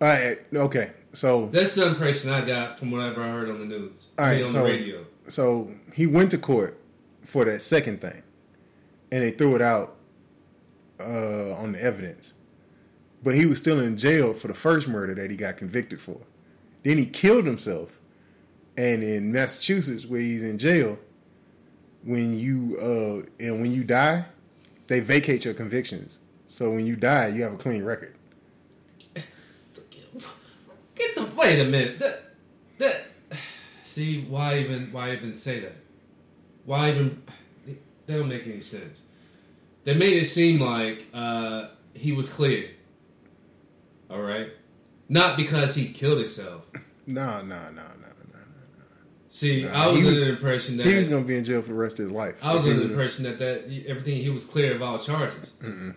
All right. Okay. So that's the impression I got from whatever I heard on the news. All right, on so, the radio. So he went to court for that second thing, and they threw it out uh, on the evidence. But he was still in jail for the first murder that he got convicted for. Then he killed himself, and in Massachusetts, where he's in jail, when you uh, and when you die, they vacate your convictions. So when you die, you have a clean record. Get the wait a minute. That that see why even why even say that? Why even that don't make any sense. They made it seem like uh, he was cleared. All right, not because he killed himself. No, no, no, no, no, no. See, nah, I was, was under the impression that he was going to be in jail for the rest of his life. I was under the impression that that everything he was cleared of all charges. Mm-mm.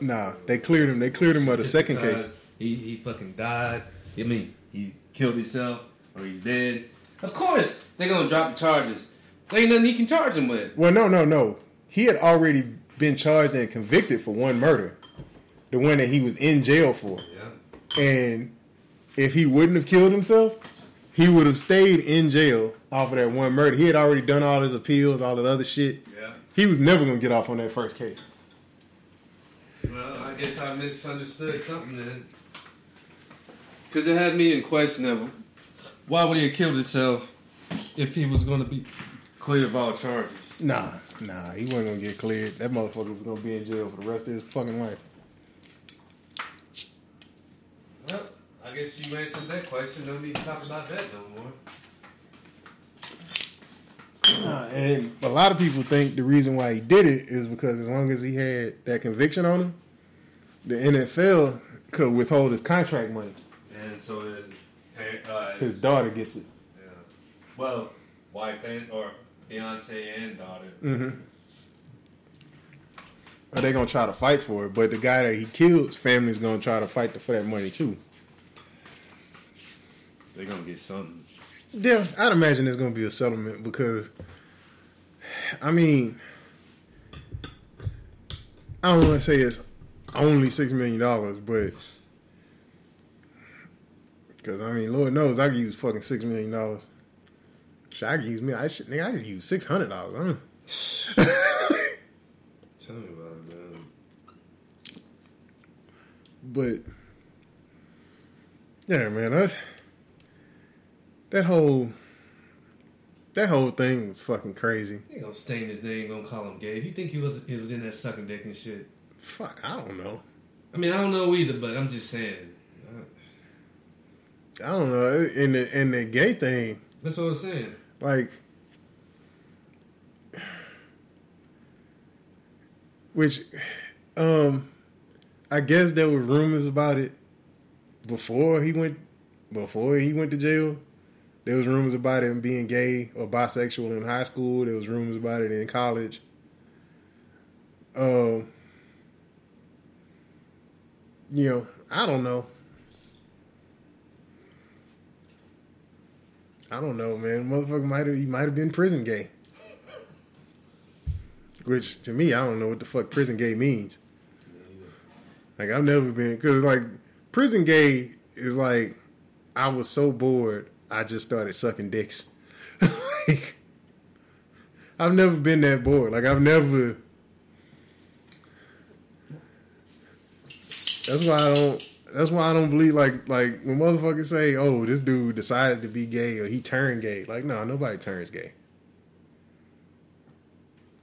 Nah, they cleared him. They cleared him of the second case. He he fucking died. I mean, he killed himself or he's dead. Of course, they're going to drop the charges. There ain't nothing he can charge him with. Well, no, no, no. He had already been charged and convicted for one murder. The one that he was in jail for. Yeah. And if he wouldn't have killed himself, he would have stayed in jail off of that one murder. He had already done all his appeals, all that other shit. Yeah. He was never going to get off on that first case. Well, I guess I misunderstood something then. Because it had me in question of why would he have killed himself if he was going to be cleared of all charges? Nah, nah, he wasn't going to get cleared. That motherfucker was going to be in jail for the rest of his fucking life. Well, I guess you answered that question. Don't need to talk about that no more. Uh, and a lot of people think the reason why he did it is because as long as he had that conviction on him, the N F L could withhold his contract money. And so his uh, his, his daughter gets it. Yeah. Well, wife and or fiance and daughter. Mm-hmm. Well, they're going to try to fight for it, but the guy that he killed, his family's going to try to fight for that money, too. They're going to get something. Yeah, I'd imagine there's going to be a settlement because, I mean, I don't want to say it's only six million dollars, but because, I mean, Lord knows I could use fucking six million dollars. Shit, I could use me. I should, nigga, I could use six hundred dollars. I mean. Tell me about it, man. But, yeah, man, that's, that whole, that whole thing was fucking crazy. They gonna stain his name, gonna call him gay. If you think he was, he was in there sucking dick and shit. Fuck, I don't know. I mean, I don't know either, but I'm just saying. I don't know. In the in the gay thing. That's what I'm saying. Like, which, um, I guess there were rumors about it before he went before he went to jail. There was rumors about him being gay or bisexual in high school. There was rumors about it in college. Um, you know, I don't know. I don't know, man. Motherfucker might have he might have been prison gay. Which to me, I don't know what the fuck prison gay means. Like I've never been, cause like prison gay is like I was so bored I just started sucking dicks. Like I've never been that bored. Like I've never. That's why I don't. That's why I don't believe, like, like when motherfuckers say, oh, this dude decided to be gay or he turned gay. Like, no, nah, nobody turns gay.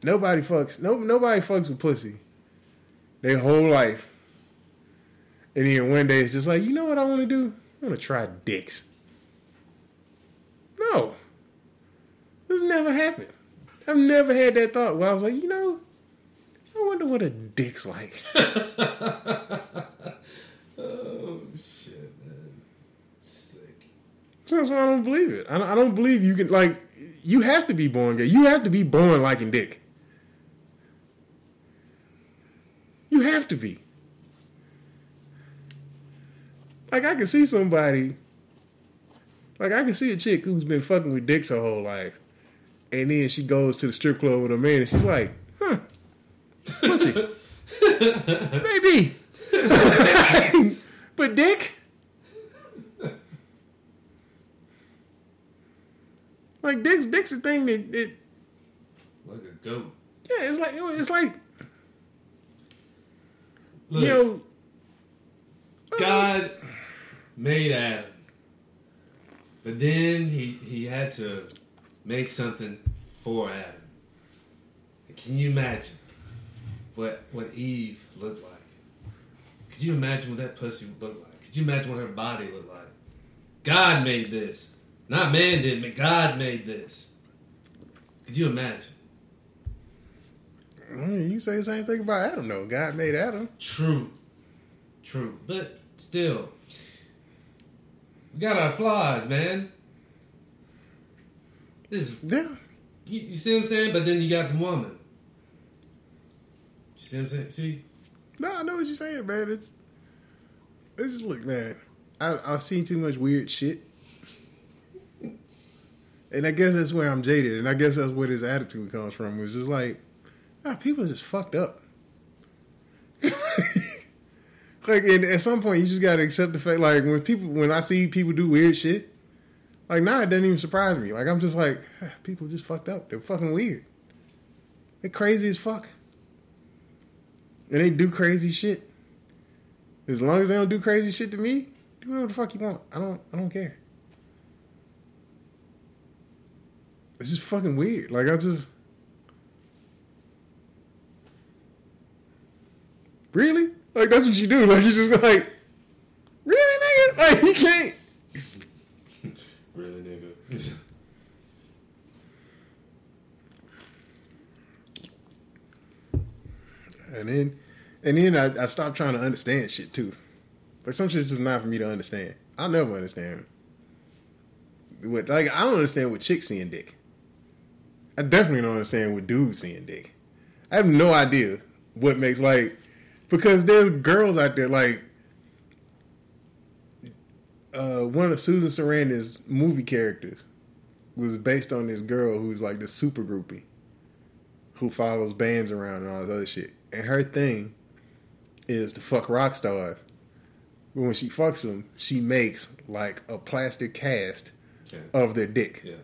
Nobody fucks. No, nobody fucks with pussy their whole life. And then one day it's just like, you know what I want to do? I want to try dicks. No. This never happened. I've never had that thought where I was like, you know, I wonder what a dick's like. Oh, shit, man. Sick. That's why I don't believe it. I don't, I don't believe you can, like, you have to be born gay. You have to be born liking dick. You have to be. Like, I can see somebody, like, I can see a chick who's been fucking with dicks her whole life, and then she goes to the strip club with a man, and she's like, huh, pussy. Maybe. But dick, like dick's dick's a thing that it, like a goat. Yeah, it's like it's like look, you know, God uh, made Adam, but then he he had to make something for Adam. Can you imagine what what Eve looked like? Could you imagine what that pussy looked like? Could you imagine what her body looked like? God made this. Not man did, but God made this. Could you imagine? I mean, you say the same thing about Adam, though. God made Adam. True. True. But still, we got our flaws, man. This, yeah. You, you see what I'm saying? But then you got the woman. You see what I'm saying? See? No, I know what you're saying, man. It's, it's just look, man. I, I've seen too much weird shit, and I guess that's where I'm jaded, and I guess that's where this attitude comes from. It's just like, ah, people are just fucked up. Like, and at some point, you just gotta accept the fact. Like when people, when I see people do weird shit, like nah, it doesn't even surprise me. Like I'm just like, ah, people just fucked up. They're fucking weird. They're crazy as fuck. And they do crazy shit. As long as they don't do crazy shit to me, do whatever the fuck you want. I don't I don't care. It's just fucking weird. Like I just really? Like that's what you do. Like you just like, really, nigga? Like you can't. Really, nigga. And then and then I, I stopped trying to understand shit too. Like some shit's just not for me to understand. I'll never understand. What, like I don't understand what chicks see in dick. I definitely don't understand what dudes seeing dick. I have no idea what makes, like, because there's girls out there, like, uh, one of Susan Sarandon's movie characters was based on this girl who's, like, the super groupie who follows bands around and all this other shit. And her thing is to fuck rock stars. But when she fucks them, she makes, like, a plastic cast yeah. of their dick. Yeah.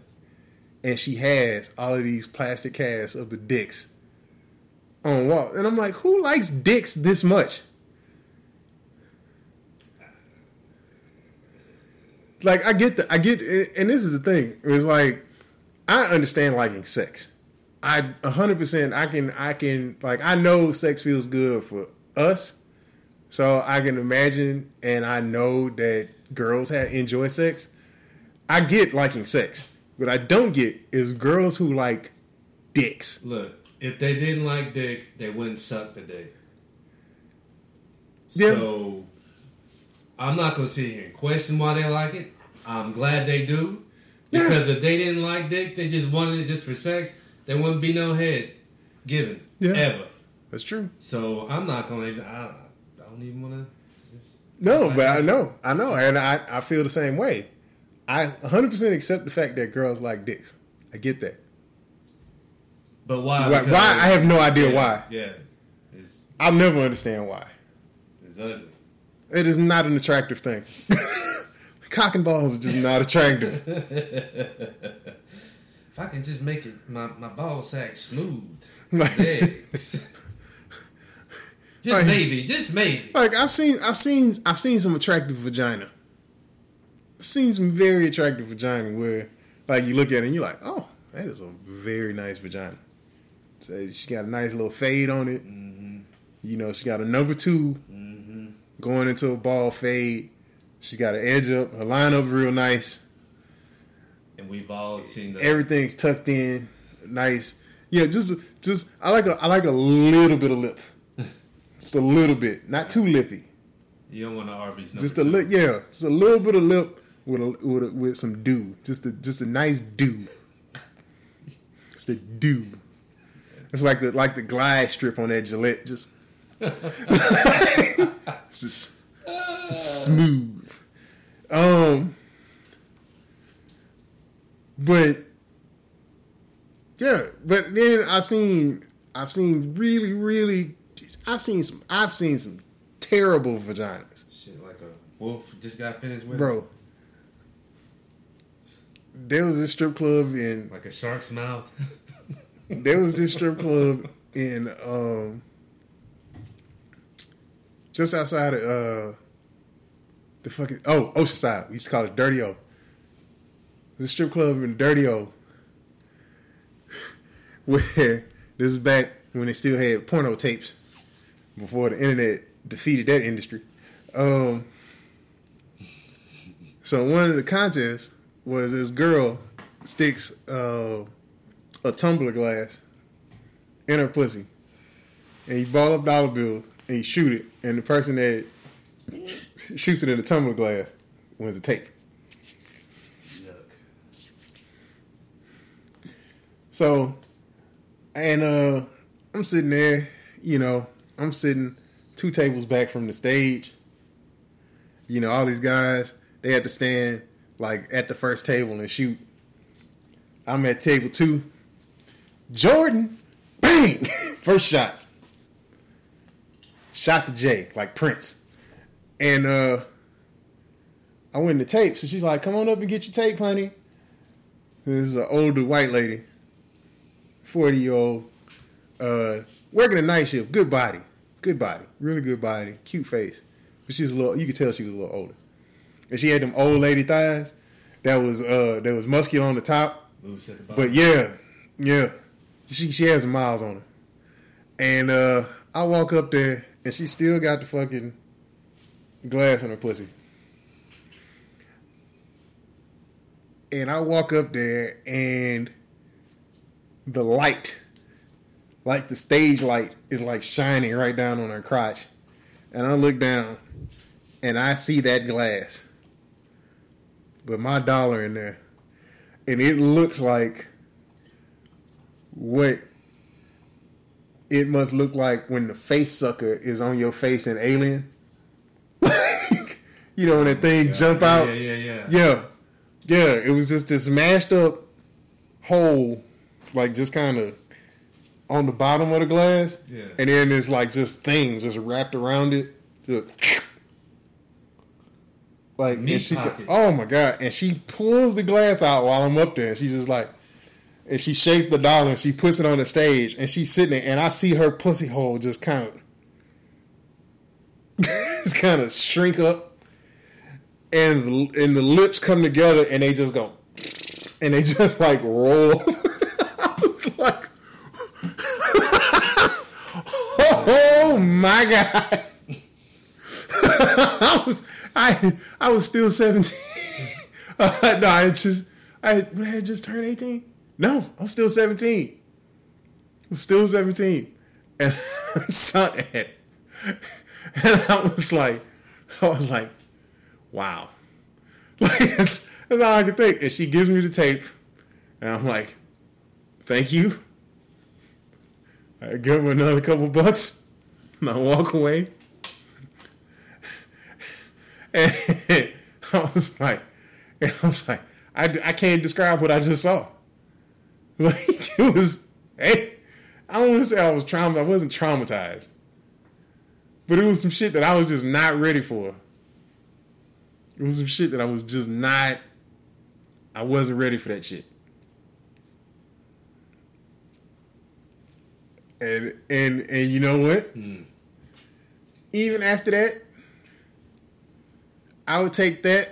And she has all of these plastic casts of the dicks on walls. And I'm like, who likes dicks this much? Like, I get the, I get, and this is the thing. It's like, I understand liking sex. I one hundred percent, I can, I can, like, I know sex feels good for us. So I can imagine, and I know that girls have, enjoy sex. I get liking sex. What I don't get is girls who like dicks. Look, if they didn't like dick, they wouldn't suck the dick. Yeah. So, I'm not going to sit here and question why they like it. I'm glad they do. Because yeah. if they didn't like dick, they just wanted it just for sex, there wouldn't be no head given. Yeah. Ever. That's true. So, I'm not going to even... I don't know. I don't even want to... No, but I know. I know. And I, I feel the same way. I one hundred percent accept the fact that girls like dicks. I get that. But why? Why? why? I have no idea yeah, why. Yeah. It's, I'll never understand why. It's ugly. It is not an attractive thing. Cock and balls are just not attractive. If I can just make it my, my ball sack smooth. Legs. Just like, maybe, just maybe. Like I've seen, I've seen, I've seen some attractive vagina. I've seen some very attractive vagina where, like, you look at it and you're like, oh, that is a very nice vagina. So she got a nice little fade on it. Mm-hmm. You know, she got a number two mm-hmm. going into a ball fade. She's got an edge up, her line up real nice. And we've all seen that. Everything's tucked in, nice. Yeah, just, just I like a, I like a little bit of lip. Just a little bit, not too lippy. You don't want the Arby's. Just a lip, yeah. Just a little bit of lip with a, with, a, with some dew. Just a just a nice dew. Just a dew. It's like the like the glide strip on that Gillette. Just, it's just smooth. Um, but yeah, but then I've seen I've seen really really. I've seen some. I've seen some terrible vaginas. Shit, like a wolf just got finished with. Bro, there was this strip club in like a shark's mouth. There was this strip club in um, just outside of uh, the fucking oh Oceanside. We used to call it Dirty O. This strip club in Dirty O, where this is back when they still had porno tapes. Before the internet defeated that industry. Um, so one of the contests was this girl sticks uh, a tumbler glass in her pussy. And you ball up dollar bills and you shoot it. And the person that shoots it in the tumbler glass wins the tape. Yuck. So, and uh, I'm sitting there, you know, I'm sitting two tables back from the stage. You know, all these guys, they had to stand like at the first table and shoot. I'm at table two. Jordan, bang! First shot. Shot the J, like Prince. And uh, I went to tape. So she's like, come on up and get your tape, honey. This is an older white lady, forty-year-old, uh, working a night shift. Good body. Good body. Really good body. Cute face. But she was a little, you could tell she was a little older. And she had them old lady thighs that was uh that was muscular on the top. Loose at the bottom. But yeah, yeah. She she has miles on her. And uh I walk up there and she still got the fucking glass on her pussy. And I walk up there and the light, like the stage light, is like shining right down on her crotch. And I look down and I see that glass with my dollar in there. And it looks like what it must look like when the face sucker is on your face in Alien. You know, when that thing yeah, jump out. Yeah, yeah, yeah. Yeah. Yeah, it was just this mashed up hole, like just kind of on the bottom of the glass. Yeah. And then it's like just things just wrapped around it. Just, like, and she, oh my God. And she pulls the glass out while I'm up there. And she's just like, and she shakes the dollar and she puts it on the stage. And she's sitting there and I see her pussy hole just kind of, just kind of shrink up. And and the lips come together and they just go, and they just like roll. I was like, oh my God! I was I I was still seventeen. Uh, no, I just I when I had just turned eighteen. No, I'm still seventeen. I'm still seventeen, and I'm son and I was like, I was like. Wow. Like, that's, that's all I could think. And she gives me the tape. And I'm like, thank you. I give her another couple bucks. And I walk away. And I was like, and I was like, I, I can't describe what I just saw. Like, it was, hey, I don't want to say I was traumatized. I wasn't traumatized. But it was some shit that I was just not ready for. It was some shit that I was just not, I wasn't ready for that shit. And and and you know what? Mm. Even after that, I would take that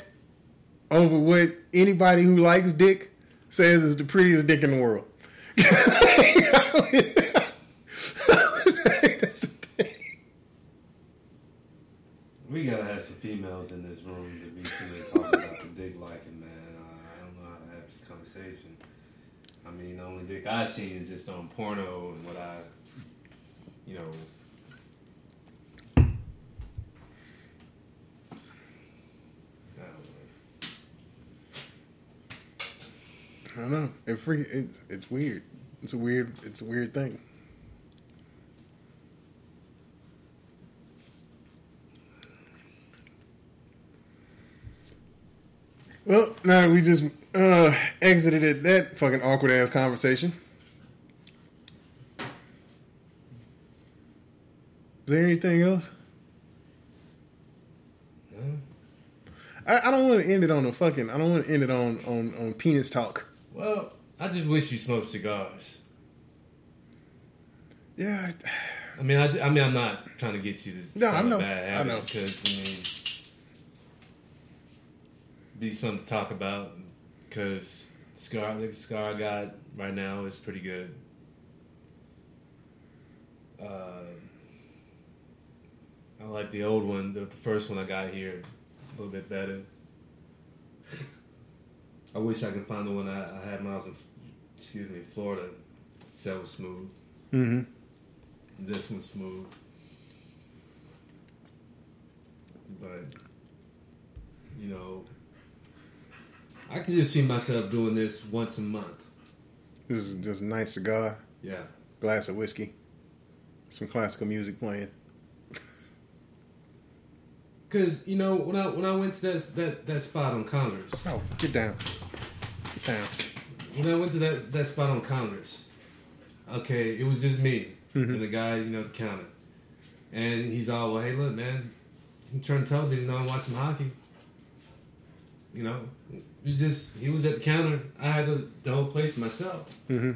over what anybody who likes dick says is the prettiest dick in the world. We gotta have some females in this room to be sitting talking about the dick liking, man. Uh, I don't know how to have this conversation. I mean, the only dick I've seen is just on porno and what I, you know. I don't know. I don't know. It free, it, it's weird. It's a weird. It's a weird thing. Well, now that we just uh, exited that fucking awkward ass conversation, is there anything else? No. I, I don't want to end it on a fucking. I don't want to end it on, on, on penis talk. Well, I just wish you smoked cigars. Yeah. I mean, I, I mean, I'm not trying to get you to. No, I know. Bad I know. Because I mean. Be something to talk about because cigar, the cigar I got right now is pretty good. Uh, I like the old one, the, the first one I got here, a little bit better. I wish I could find the one I, I had when I was in, excuse me, Florida. That was smooth. Mm-hmm. This one's smooth, but you know. I can just see myself doing this once a month. This is just a nice cigar. Yeah. Glass of whiskey. Some classical music playing. Cause you know when I when I went to that that, that spot on Congress. Oh, get down. Get down. When I went to that, that spot on Congress, okay, it was just me mm-hmm. and the guy, you know, the counter. And he's all, well, hey, look, man, you can turn the television on and watch some hockey. You know, it was just, he was at the counter. I had the, the whole place to myself. Mm-hmm.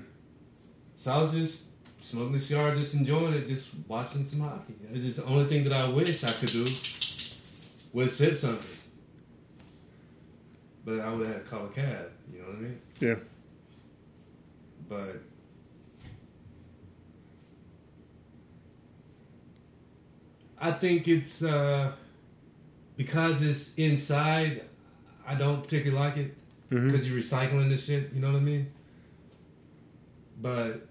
So I was just smoking a cigar, just enjoying it, just watching some hockey. It's just the only thing that I wish I could do was sip something. But I would have had to call a cab, you know what I mean? Yeah. But I think it's uh, because it's inside. I don't particularly like it because mm-hmm. you're recycling this shit, you know what I mean? But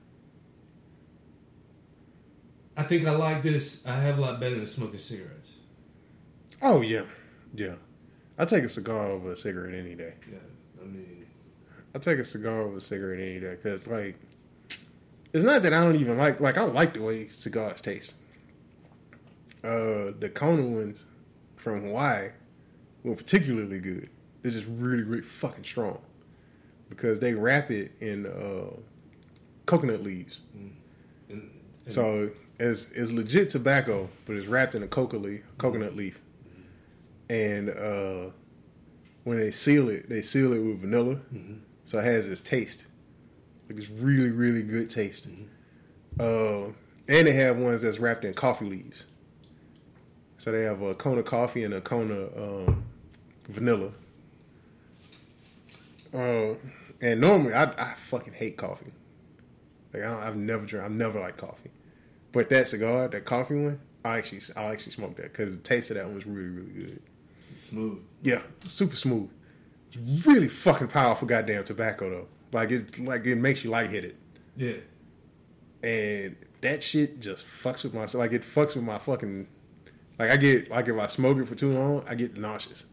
I think I like this I have a lot better than smoking cigarettes. Oh, yeah. Yeah. I take a cigar over a cigarette any day. Yeah, I mean... I take a cigar over a cigarette any day because, like, It's not that I don't even like, like I like the way cigars taste. Uh, the Kona ones from Hawaii were particularly good. It's just really, really fucking strong because they wrap it in uh, coconut leaves. Mm. And, and so it's, it's legit tobacco, but it's wrapped in a coconut leaf. Coconut leaf. And uh, when they seal it, they seal it with vanilla. Mm-hmm. So it has this taste. Like it's really, really good taste. Mm-hmm. Uh, and they have ones that's wrapped in coffee leaves. So they have a Kona coffee and a Kona um, vanilla. Uh, and normally, I, I fucking hate coffee. Like I don't, I've never drank, I've never liked coffee. But that cigar, that coffee one, I actually, I actually smoked that because the taste of that one was really, really good. Smooth. Yeah, super smooth. Really fucking powerful goddamn tobacco though. Like it's like it makes you lightheaded. Yeah. And that shit just fucks with my like it fucks with my fucking like I get like if I smoke it for too long, I get nauseous.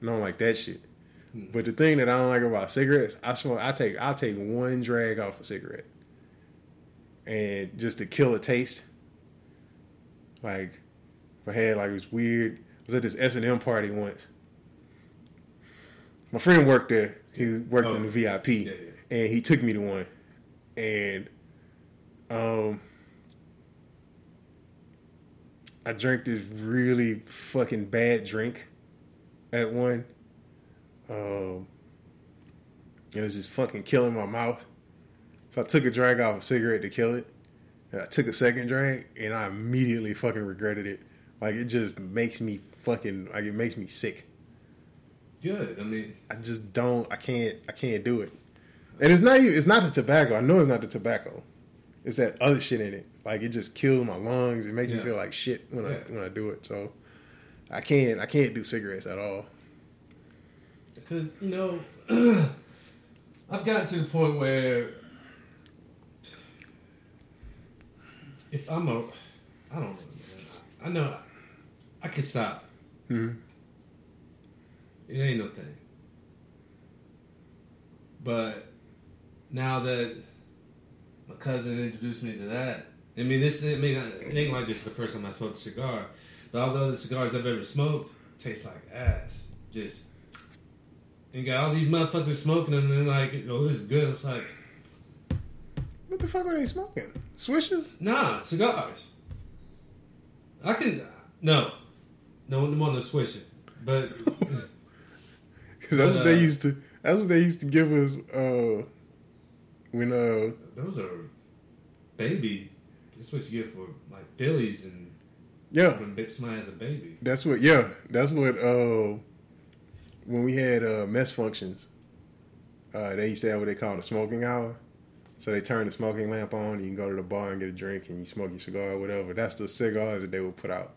And I don't like that shit. Hmm. But the thing that I don't like about cigarettes, I smoke I take I take one drag off a cigarette. And just to kill a taste. Like my head like it was weird. I was at this S and M party once. My friend worked there. He worked oh, in the V I P. Yeah, yeah. And he took me to one. And um, I drank this really fucking bad drink at one. Um, it was just fucking killing my mouth. So I took a drag off a cigarette to kill it. And I took a second drag and I immediately fucking regretted it. Like it just makes me fucking, like it makes me sick. Good. I mean, I just don't. I can't. I can't do it. And it's not even. It's not the tobacco. I know it's not the tobacco. It's that other shit in it. Like it just kills my lungs. It makes yeah. me feel like shit when yeah. I when I do it. So I can't. I can't do cigarettes at all. Because you know, I've gotten to the point where if I'm a, I don't know. Man, I know I could stop. Mm-hmm. It ain't no thing. But now that my cousin introduced me to that, I mean, this I mean, it ain't like this is the first time I smoked a cigar. But all the other cigars I've ever smoked taste like ass. Just, and got all these motherfuckers smoking them, and they're like, oh, this is good. It's like, what the fuck are they smoking? Swishes? Nah, cigars. I can, no. No, I'm on the swishing. But... Cause that's what they used to. That's what they used to give us uh, when uh. Those are baby. That's what you get for like Phillies and yeah. When somebody has a baby. That's what yeah. That's what uh. When we had uh, mess functions, uh, they used to have what they call the smoking hour. So they turn the smoking lamp on. And you can go to the bar and get a drink and you smoke your cigar or whatever. That's the cigars that they would put out.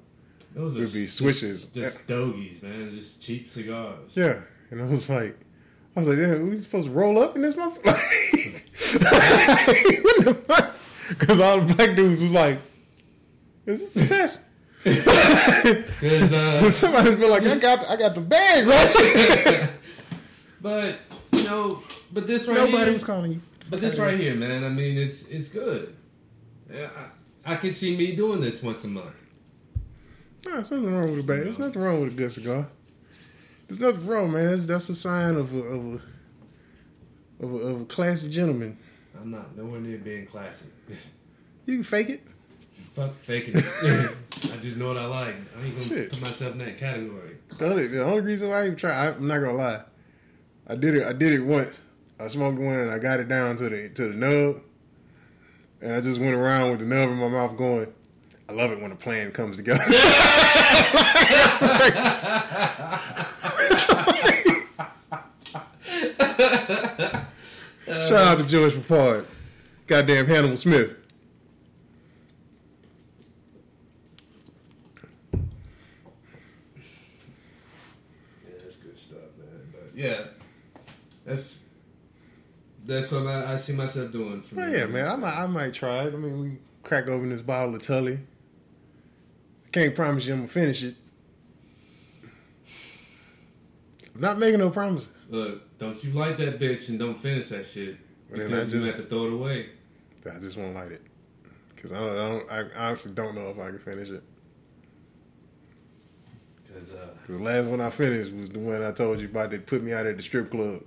Those would be swishes. Just, just stogies, man. Just cheap cigars. Yeah. And I was like, I was like, damn, we supposed to roll up in this month? Like, what the fuck? Because all the black dudes was like, is this a test? Because uh, somebody's been like, I got, I got the bag, right? But you know, but this right nobody here, was calling you. But this right here, man. I mean, it's it's good. I, I can see me doing this once a month. No, there's nothing wrong with a bag. No. There's nothing wrong with a good cigar. There's nothing wrong, man. That's, that's a sign of a, of, a, of, a, of a classy gentleman. I'm not nowhere near being classy. You can fake it. Fuck faking it. I just know what I like. I ain't gonna Shit. put myself in that category. The only reason why I even try, I, I'm not gonna lie. I did it. I did it once. I smoked one and I got it down to the to the nub, and I just went around with the nub in my mouth going. I love it when a plan comes together. Shout out to George Papard. Goddamn Hannibal Smith. Yeah, that's good stuff, man. But yeah, that's that's what I, I see myself doing. For well, me. Yeah, man, I might I might try it. I mean, we crack open this bottle of Tully. Can't promise you I'm gonna finish it. I'm not making no promises. Look, don't you like that bitch and don't finish that shit. Well, because you just... have to throw it away. that I just won't light it because I don't, I don't. I honestly don't know if I can finish it. Because uh, the last one I finished was the one I told you about that put me out at the strip club.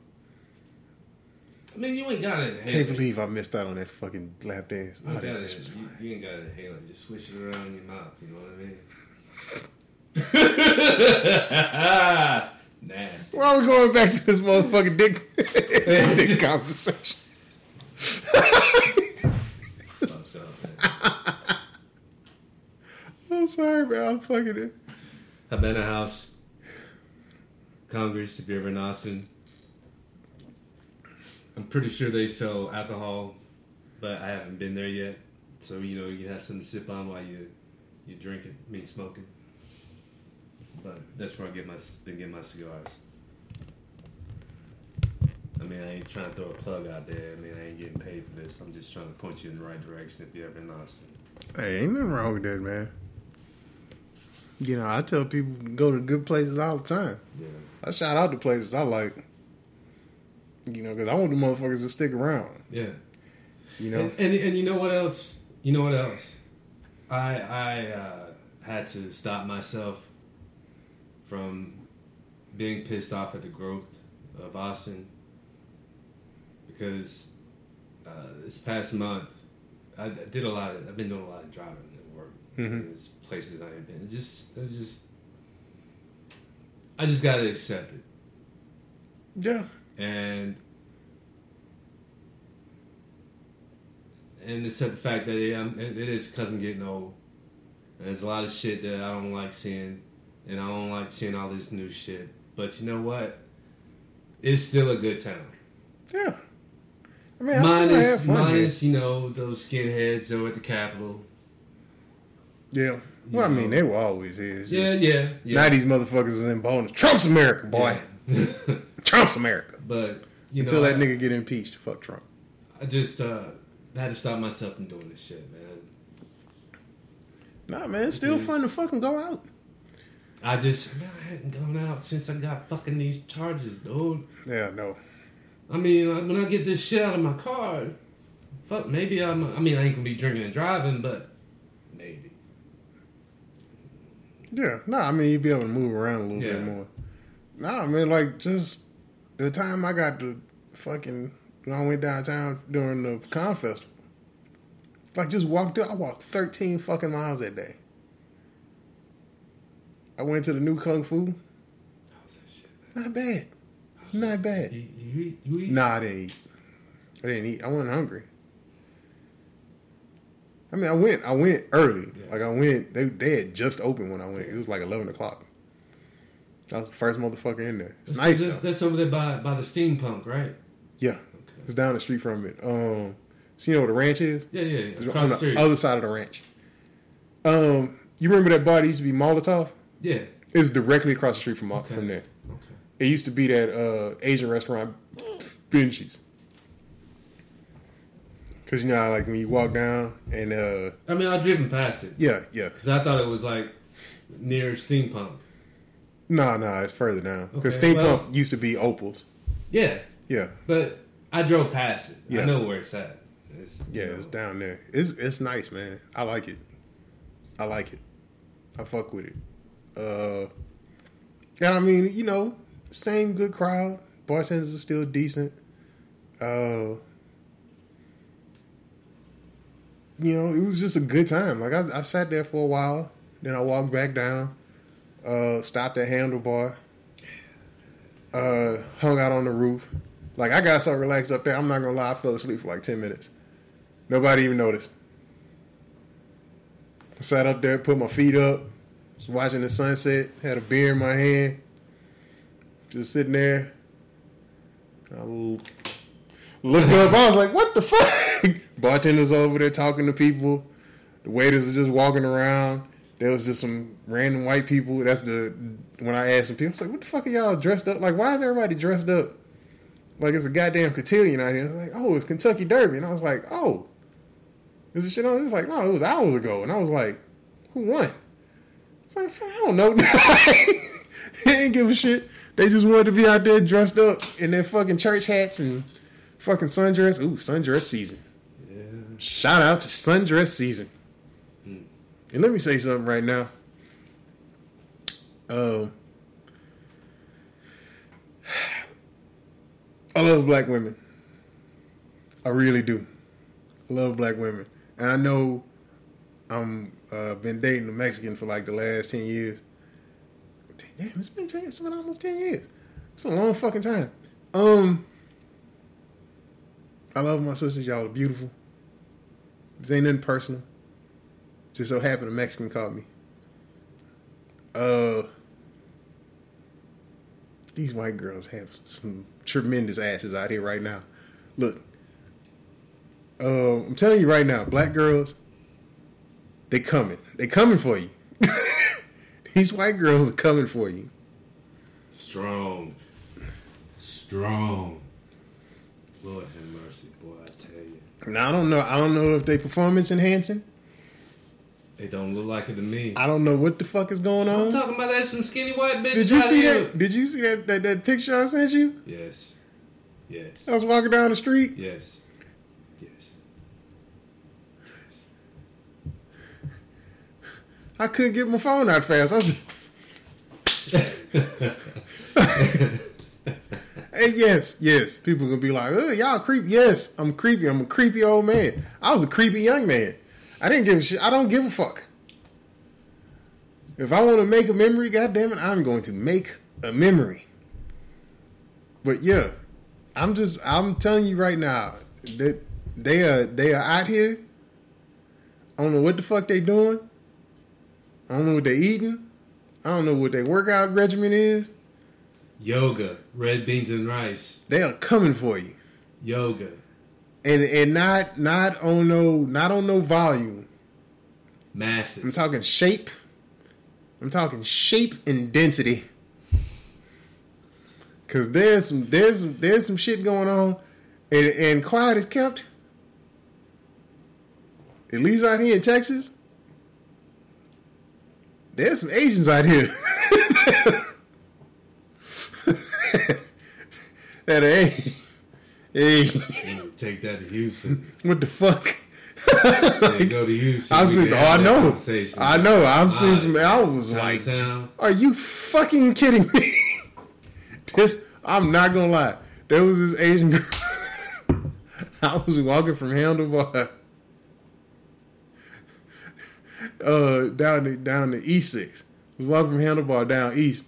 I mean, you ain't got it. Can't hand. believe I missed out on that fucking lap dance. You, oh, that dance was fine. You, you ain't got it, Halen. Just swish it around in your mouth. You know what I mean? Nasty. Why are we going back to this motherfucking dick, dick conversation? Fuck's up, man. I'm sorry, man. I'm fucking it. Havana House, Congress. If you're ever in Austin, I'm pretty sure they sell alcohol, but I haven't been there yet. So, you know, you have something to sip on while you you drinking, I mean smoking. But that's where I get my been getting my cigars. I mean, I ain't trying to throw a plug out there. I mean, I ain't getting paid for this. I'm just trying to point you in the right direction if you're ever in Austin. Hey, ain't nothing wrong with that, man. You know, I tell people go to good places all the time. Yeah. I shout out the places I like. You know, because I want the motherfuckers to stick around. Yeah. You know? And, and and you know what else? You know what else? I I uh, had to stop myself from being pissed off at the growth of Austin because uh, this past month, I did a lot of, I've been doing a lot of driving at work. Mm-hmm. There's places I ain't been. It just, it just, I just got to accept it. Yeah. And and except the fact that yeah, it is because I'm getting old. And there's a lot of shit that I don't like seeing. And I don't like seeing all this new shit. But you know what? It's still a good town. Yeah. I mean, minus, I still have fun, minus you know, those skinheads that were at the Capitol. Yeah. Well, you I mean, know. They were always here. It's yeah, just, yeah, yeah. Now these motherfuckers is in bonus. Trump's America, boy. Yeah. Trump's America. But you until know, that I, nigga get impeached, fuck Trump. I just uh, had to stop myself from doing this shit, man. Nah, man, it's still mm-hmm. fun to fucking go out. I just man, I hadn't gone out since I got fucking these charges, dude. Yeah, no. I mean, when I get this shit out of my car, fuck, maybe I'm. I mean, I ain't gonna be drinking and driving, but maybe. Yeah, no, nah, I mean, you'd be able to move around a little yeah. bit more. Nah, I mean, like, just the time I got to fucking, when I went downtown during the Con Festival, like, just walked up, I walked thirteen fucking miles that day. I went to the new Kung Fu. How's that shit, man? Not bad. How's Not bad. You, you eat, you eat? Nah, I didn't eat. I didn't eat. I wasn't hungry. I mean, I went, I went early. Yeah. Like, I went, they, they had just opened when I went. It was like eleven o'clock. I was the first motherfucker in there. It's that's, nice. That's, that's over there by, by the Steampunk, right? Yeah. Okay. It's down the street from it. Um, so you know where the ranch is? Yeah, yeah, yeah. Across on the street. Other side of the ranch. Um, you remember that bar that used to be Molotov? Yeah. It's directly across the street from okay. from there. Okay. It used to be that uh, Asian restaurant, Benji's. Because, you know, how, like when you walk down and... Uh, I mean, I've driven past it. Yeah, yeah. Because I thought it was like near Steampunk. No, no, it's further down. Because okay, Steampunk well, used to be Opal's. Yeah. Yeah. But I drove past it. Yeah. I know where it's at. It's, yeah, know. It's down there. It's it's nice, man. I like it. I like it. I fuck with it. Uh, and I mean, you know, same good crowd. Bartenders are still decent. Uh, you know, it was just a good time. Like, I, I sat there for a while. Then I walked back down. Uh, stopped at Handlebar. Uh, hung out on the roof. Like, I got so relaxed up there, I'm not gonna lie, I fell asleep for like ten minutes. Nobody even noticed. I sat up there, put my feet up, was watching the sunset, had a beer in my hand, just sitting there. I looked up, I was like, what the fuck? Bartenders over there talking to people. The waiters are just walking around. There was just some random white people. That's the when I asked some people, I was like, what the fuck are y'all dressed up? Like, why is everybody dressed up? Like, it's a goddamn cotillion out here. I was like, oh, it's Kentucky Derby. And I was like, oh, is this shit on? It's like, no, it was hours ago. And I was like, who won? I was like, I don't know. They didn't give a shit. They just wanted to be out there dressed up in their fucking church hats and fucking sundress. Ooh, sundress season. Yeah. Shout out to sundress season. Mm. And let me say something right now. Um, I love black women. I really do. I love black women. And I know I'm uh, been dating a Mexican for like the last ten years. Damn, it's been ten, it's been almost ten years. It's been a long fucking time. Um, I love my sisters. Y'all are beautiful. This ain't nothing personal. Just so happened a Mexican called me. Uh, these white girls have some tremendous asses out here right now. Look, uh, I'm telling you right now, black girls, they coming. They coming for you. These white girls are coming for you. Strong. Strong. Lord have mercy, boy, I tell you. Now, I don't know. I don't know if they performance enhancing. They don't look like it to me. I don't know what the fuck is going on. I'm talking about that some skinny white bitch. Did you see that? Here. Did you see that, that that picture I sent you? Yes. Yes. I was walking down the street. Yes. Yes. Yes. I couldn't get my phone out fast. I was. Hey, yes, yes. People are gonna be like, oh, y'all creepy. Yes, I'm creepy. I'm a creepy old man. I was a creepy young man. I didn't give a shit. I don't give a fuck. If I want to make a memory, goddammit, I'm going to make a memory. But yeah, I'm just, I'm telling you right now that they are, they are out here. I don't know what the fuck they doing. I don't know what they eating. I don't know what their workout regimen is. Yoga, red beans and rice. They are coming for you. Yoga. And and not not on no not on no volume. Masses. I'm talking shape. I'm talking shape and density. Cause there's some there's there's some shit going on, and and quiet is kept. At least out here in Texas. There's some Asians out here. That ain't. Hey. Take that to Houston. What the fuck? Like, go to Houston. I was just, oh, I know. I know. I'm seeing some. I was like, are you fucking kidding me? This, I'm not gonna lie. There was this Asian girl. I was walking from Handlebar uh, down the down the East Six. I was walking from Handlebar down East,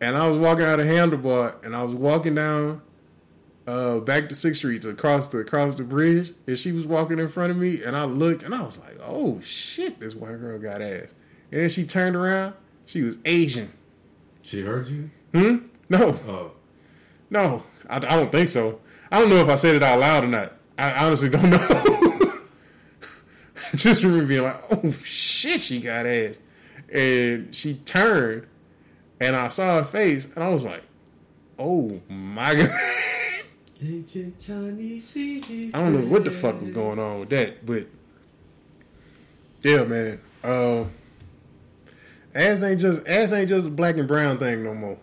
and I was walking out of Handlebar, and I was walking down. Uh, back to Sixth Street, across the across the bridge, and she was walking in front of me, and I looked, and I was like, "Oh shit, this white girl got ass." And then she turned around, she was Asian. She heard you? Hmm. No. Oh. No, I, I don't think so. I don't know if I said it out loud or not. I honestly don't know. I just remember being like, "Oh shit, she got ass," and she turned, and I saw her face, and I was like, "Oh my god." I don't know what the fuck was going on with that, but yeah, man. Uh, ass ain't just ass ain't just a black and brown thing no more.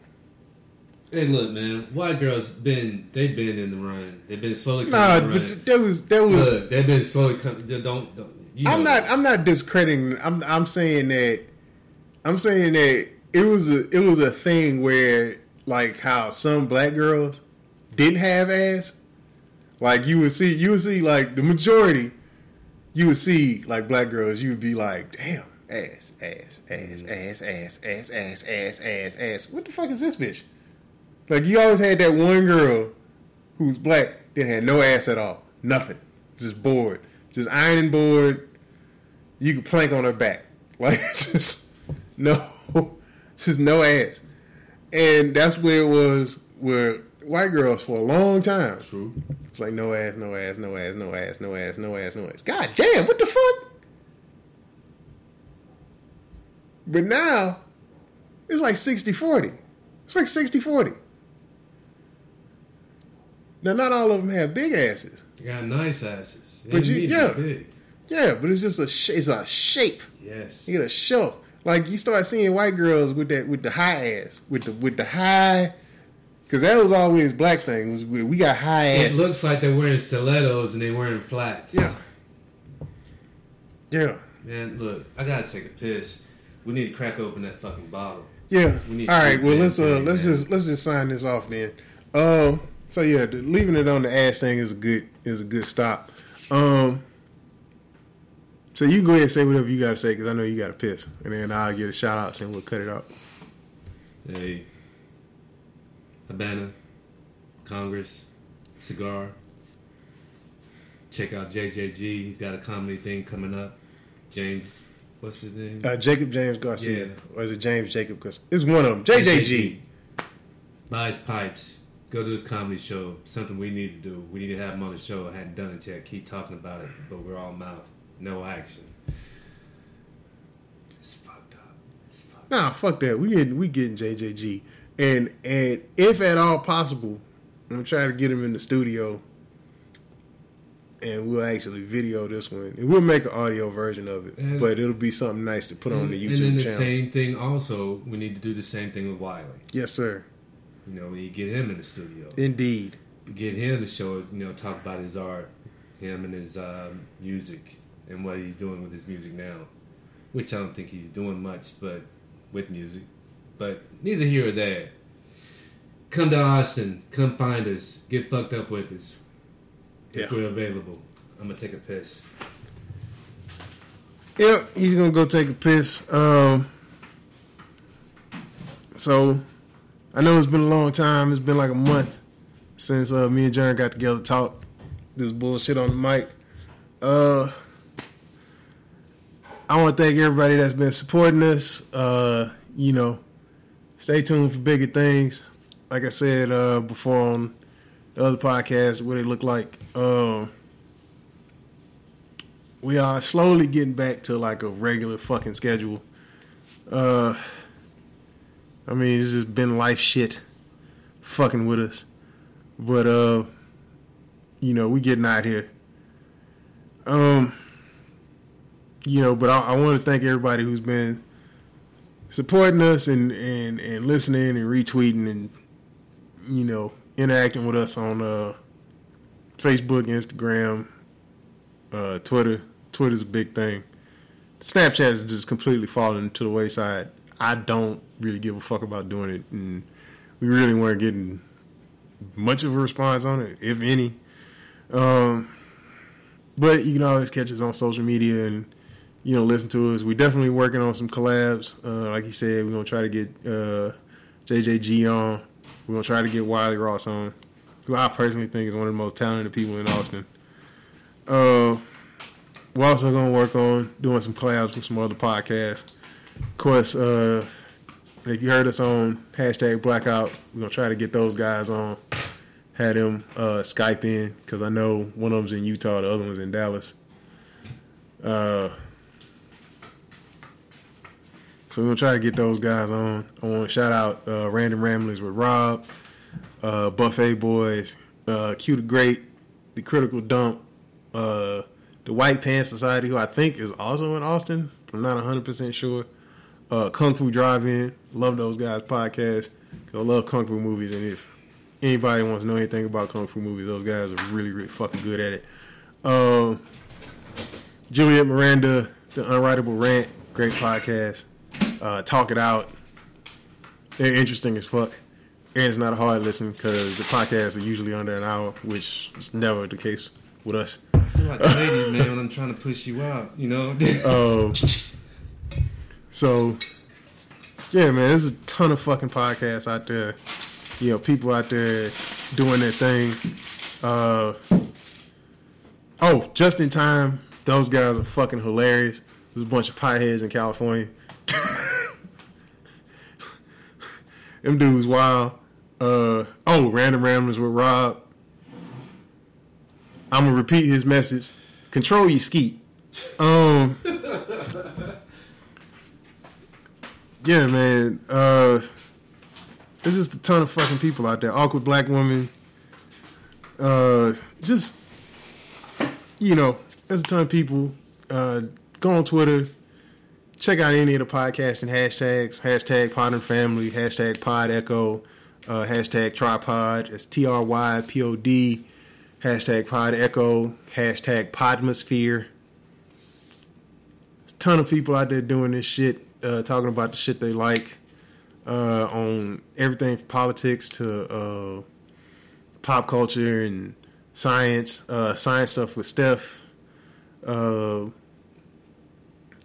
Hey, look, man. White girls been they've been in the run. They've been slowly coming. Nah, in the but run. there was there was. Look, they've been slowly coming. Don't. don't you know I'm not. This. I'm not discrediting. I'm. I'm saying that. I'm saying that it was a. It was a thing where like how some black girls didn't have ass, like you would see, you would see like the majority, you would see like black girls, you would be like, damn, ass, ass, ass, ass, ass, ass, ass, ass, ass, ass. What the fuck is this bitch? Like you always had that one girl who's black that had no ass at all, nothing, just bored, just ironing board. You could plank on her back, like just no, just no ass, and that's where it was where. White girls for a long time. True. It's like no ass, no ass, no ass, no ass, no ass, no ass, no ass. God damn, what the fuck? But now, it's like sixty forty. It's like sixty forty. Now, not all of them have big asses. They got nice asses. They but you, yeah. Big. Yeah, but it's just a, sh- it's a shape. Yes. You get a shelf. Like, you start seeing white girls with that, with the high ass, with the, with the high. Because that was always black things. We got high asses. It looks like they're wearing stilettos and they're wearing flats. Yeah. Yeah. Man, look, I gotta take a piss. We need to crack open that fucking bottle. Yeah. We need All to right. Well, let's uh, thing, let's man. just let's just sign this off then. Um. So yeah, the, leaving it on the ass thing is a good is a good stop. Um. So you go ahead and say whatever you gotta say because I know you gotta piss, and then I'll get a shout out and we'll cut it off. Hey. Habana, Congress, cigar. Check out J J G. He's got a comedy thing coming up. James, what's his name? Uh, Jacob James Garcia. Yeah. Or is it James Jacob Garcia? It's one of them. J J G. Buys pipes. Go to his comedy show. Something we need to do. We need to have him on the show. I hadn't done it yet. Keep talking about it. But we're all mouth. No action. It's fucked up. It's fucked up. Nah, fuck that. We getting, we getting J J G. And, and if at all possible, I'm going to try to get him in the studio. And we'll actually video this one. And we'll make an audio version of it. And but it'll be something nice to put and, on the YouTube channel. And then the channel. Same thing also, we need to do the same thing with Wiley. Yes, sir. You know, we get him in the studio. Indeed. Get him to show, you know, talk about his art, him and his um, music, and what he's doing with his music now. Which I don't think he's doing much, but with music. But neither here or there. Come to Austin. Come find us. Get fucked up with us. If yeah. we're available. I'm going to take a piss. Yep, he's going to go take a piss. Um, so, I know it's been a long time. It's been like a month since uh, me and Jaren got together to talk this bullshit on the mic. Uh, I want to thank everybody that's been supporting us. Uh, you know, stay tuned for bigger things. Like I said uh, before on the other podcast, what it looked like. Um, we are slowly getting back to like a regular fucking schedule. Uh, I mean, it's just been life shit fucking with us. But, uh, you know, we getting out here. Um, you know, but I, I want to thank everybody who's been supporting us and, and, and listening and retweeting and, you know, interacting with us on uh, Facebook, Instagram, uh, Twitter. Twitter's a big thing. Snapchat's just completely falling to the wayside. I don't really give a fuck about doing it, and we really weren't getting much of a response on it, if any. Um, but you can always catch us on social media and, you know, listen to us. We're definitely working on some collabs. Uh, like he said, we're going to try to get uh, J J G on. We're going to try to get Wiley Ross on, who I personally think is one of the most talented people in Austin. Uh, we're also going to work on doing some collabs with some other podcasts. Of course, uh, if you heard us on hashtag Blackout, we're going to try to get those guys on, have them uh, Skype in, because I know one of them's in Utah, the other one's in Dallas. Uh, so we're going to try to get those guys on. I want to shout out uh, Random Ramblings with Rob, uh, Buffet Boys, uh, Q the Great, The Critical Dump, uh, the White Pants Society, who I think is also in Austin. I'm not one hundred percent sure. Uh, Kung Fu Drive-In. Love those guys' podcasts. I love Kung Fu movies. And if anybody wants to know anything about Kung Fu movies, those guys are really, really fucking good at it. Uh, Juliet Miranda, The Unwritable Rant. Great podcast. Uh, talk it out. They're interesting as fuck. And it's not a hard listen because the podcasts are usually under an hour, which is never the case with us. I feel like the ladies, man, when I'm trying to push you out, you know? Oh. uh, so, yeah, man, there's a ton of fucking podcasts out there. You know, people out there doing their thing. Uh, oh, Just in Time. Those guys are fucking hilarious. There's a bunch of pieheads in California. Them dudes wild. Uh, oh, Random Ramblers with Rob. I'm going to repeat his message. Control your skeet. Um, yeah, man. Uh, there's just a ton of fucking people out there. Awkward Black Woman. Uh, just, you know, there's a ton of people. Uh, go on Twitter. Check out any of the podcasting hashtags. Hashtag Pod and Family. Hashtag Pod Echo. Uh, hashtag Tripod. It's T R Y P O D. Hashtag Pod Echo. Hashtag Podmosphere. ton of people out there doing this shit, uh, talking about the shit they like, uh, on everything from politics to uh, pop culture and science, uh, science stuff with Steph. Uh,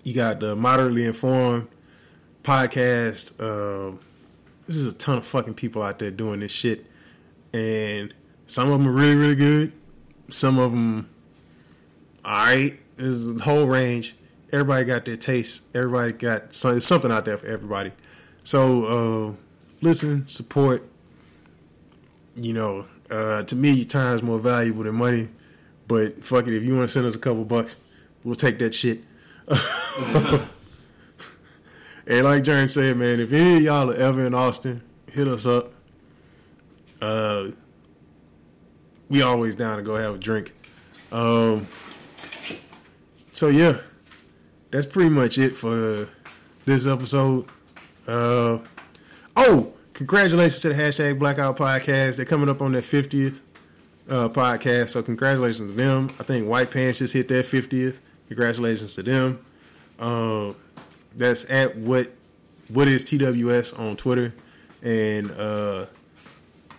you got the Moderately Informed podcast. Uh, this is a ton of fucking people out there doing this shit. And some of them are really, really good. Some of them, all right. There's a whole range. Everybody got their taste. Everybody got some, something out there for everybody. So, uh, listen, support. You know, uh, to me, your time is more valuable than money. But fuck it, if you want to send us a couple bucks, we'll take that shit. And like James said, man, if any of y'all are ever in Austin, hit us up. Uh, we always down to go have a drink. Um, so yeah, that's pretty much it for uh, this episode. Uh, oh, congratulations to the hashtag Blackout Podcast. They're coming up on their fiftieth uh, podcast, so congratulations to them. I think White Pants just hit their fiftieth. Congratulations to them. Uh, that's at what what is T W S on Twitter, and uh,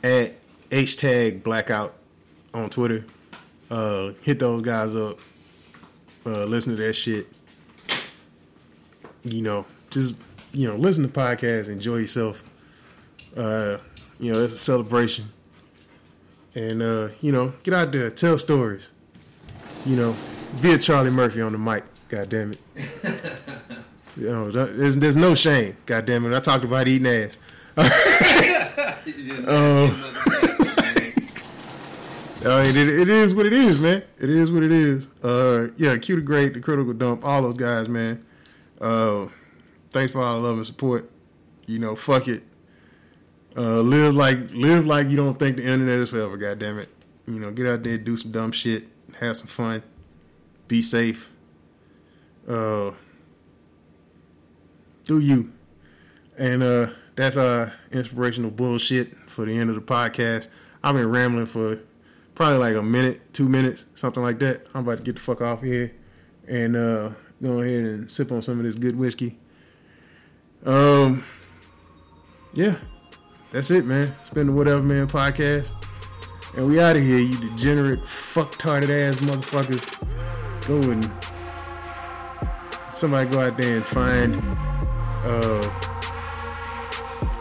at hashtag Blackout on Twitter. Uh, hit those guys up. Uh, listen to that shit. You know, just you know, listen to podcasts, enjoy yourself. Uh, you know, it's a celebration, and uh, you know, get out there, tell stories. You know, be a Charlie Murphy on the mic. God damn it. You know, there's there's no shame. God damn it. I talked about eating ass. um, Uh, it, it is what it is, man. It is what it is. Uh, yeah, Q the Great, the Critical Dump, all those guys, man. Uh, thanks for all the love and support. You know, fuck it. Uh, live like live like you don't think the internet is forever. Goddamn it. You know, get out there, do some dumb shit, have some fun, be safe. Uh, do you? And uh, that's our inspirational bullshit for the end of the podcast. I've been rambling for probably like a minute, two minutes, something like that. I'm about to get the fuck off here and uh, go ahead and sip on some of this good whiskey. Um, yeah, that's it, man. It's been the Whatever Man podcast, and we out of here, you degenerate, fuck-tarded ass motherfuckers. Go and somebody go out there and find uh,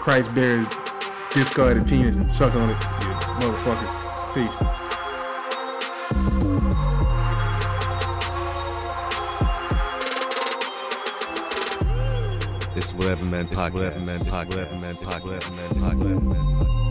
Christ Bear's discarded penis and suck on it, you motherfuckers. Peace. This Whatever Man podcast. This Whatever Man podcast. This Whatever Man podcast.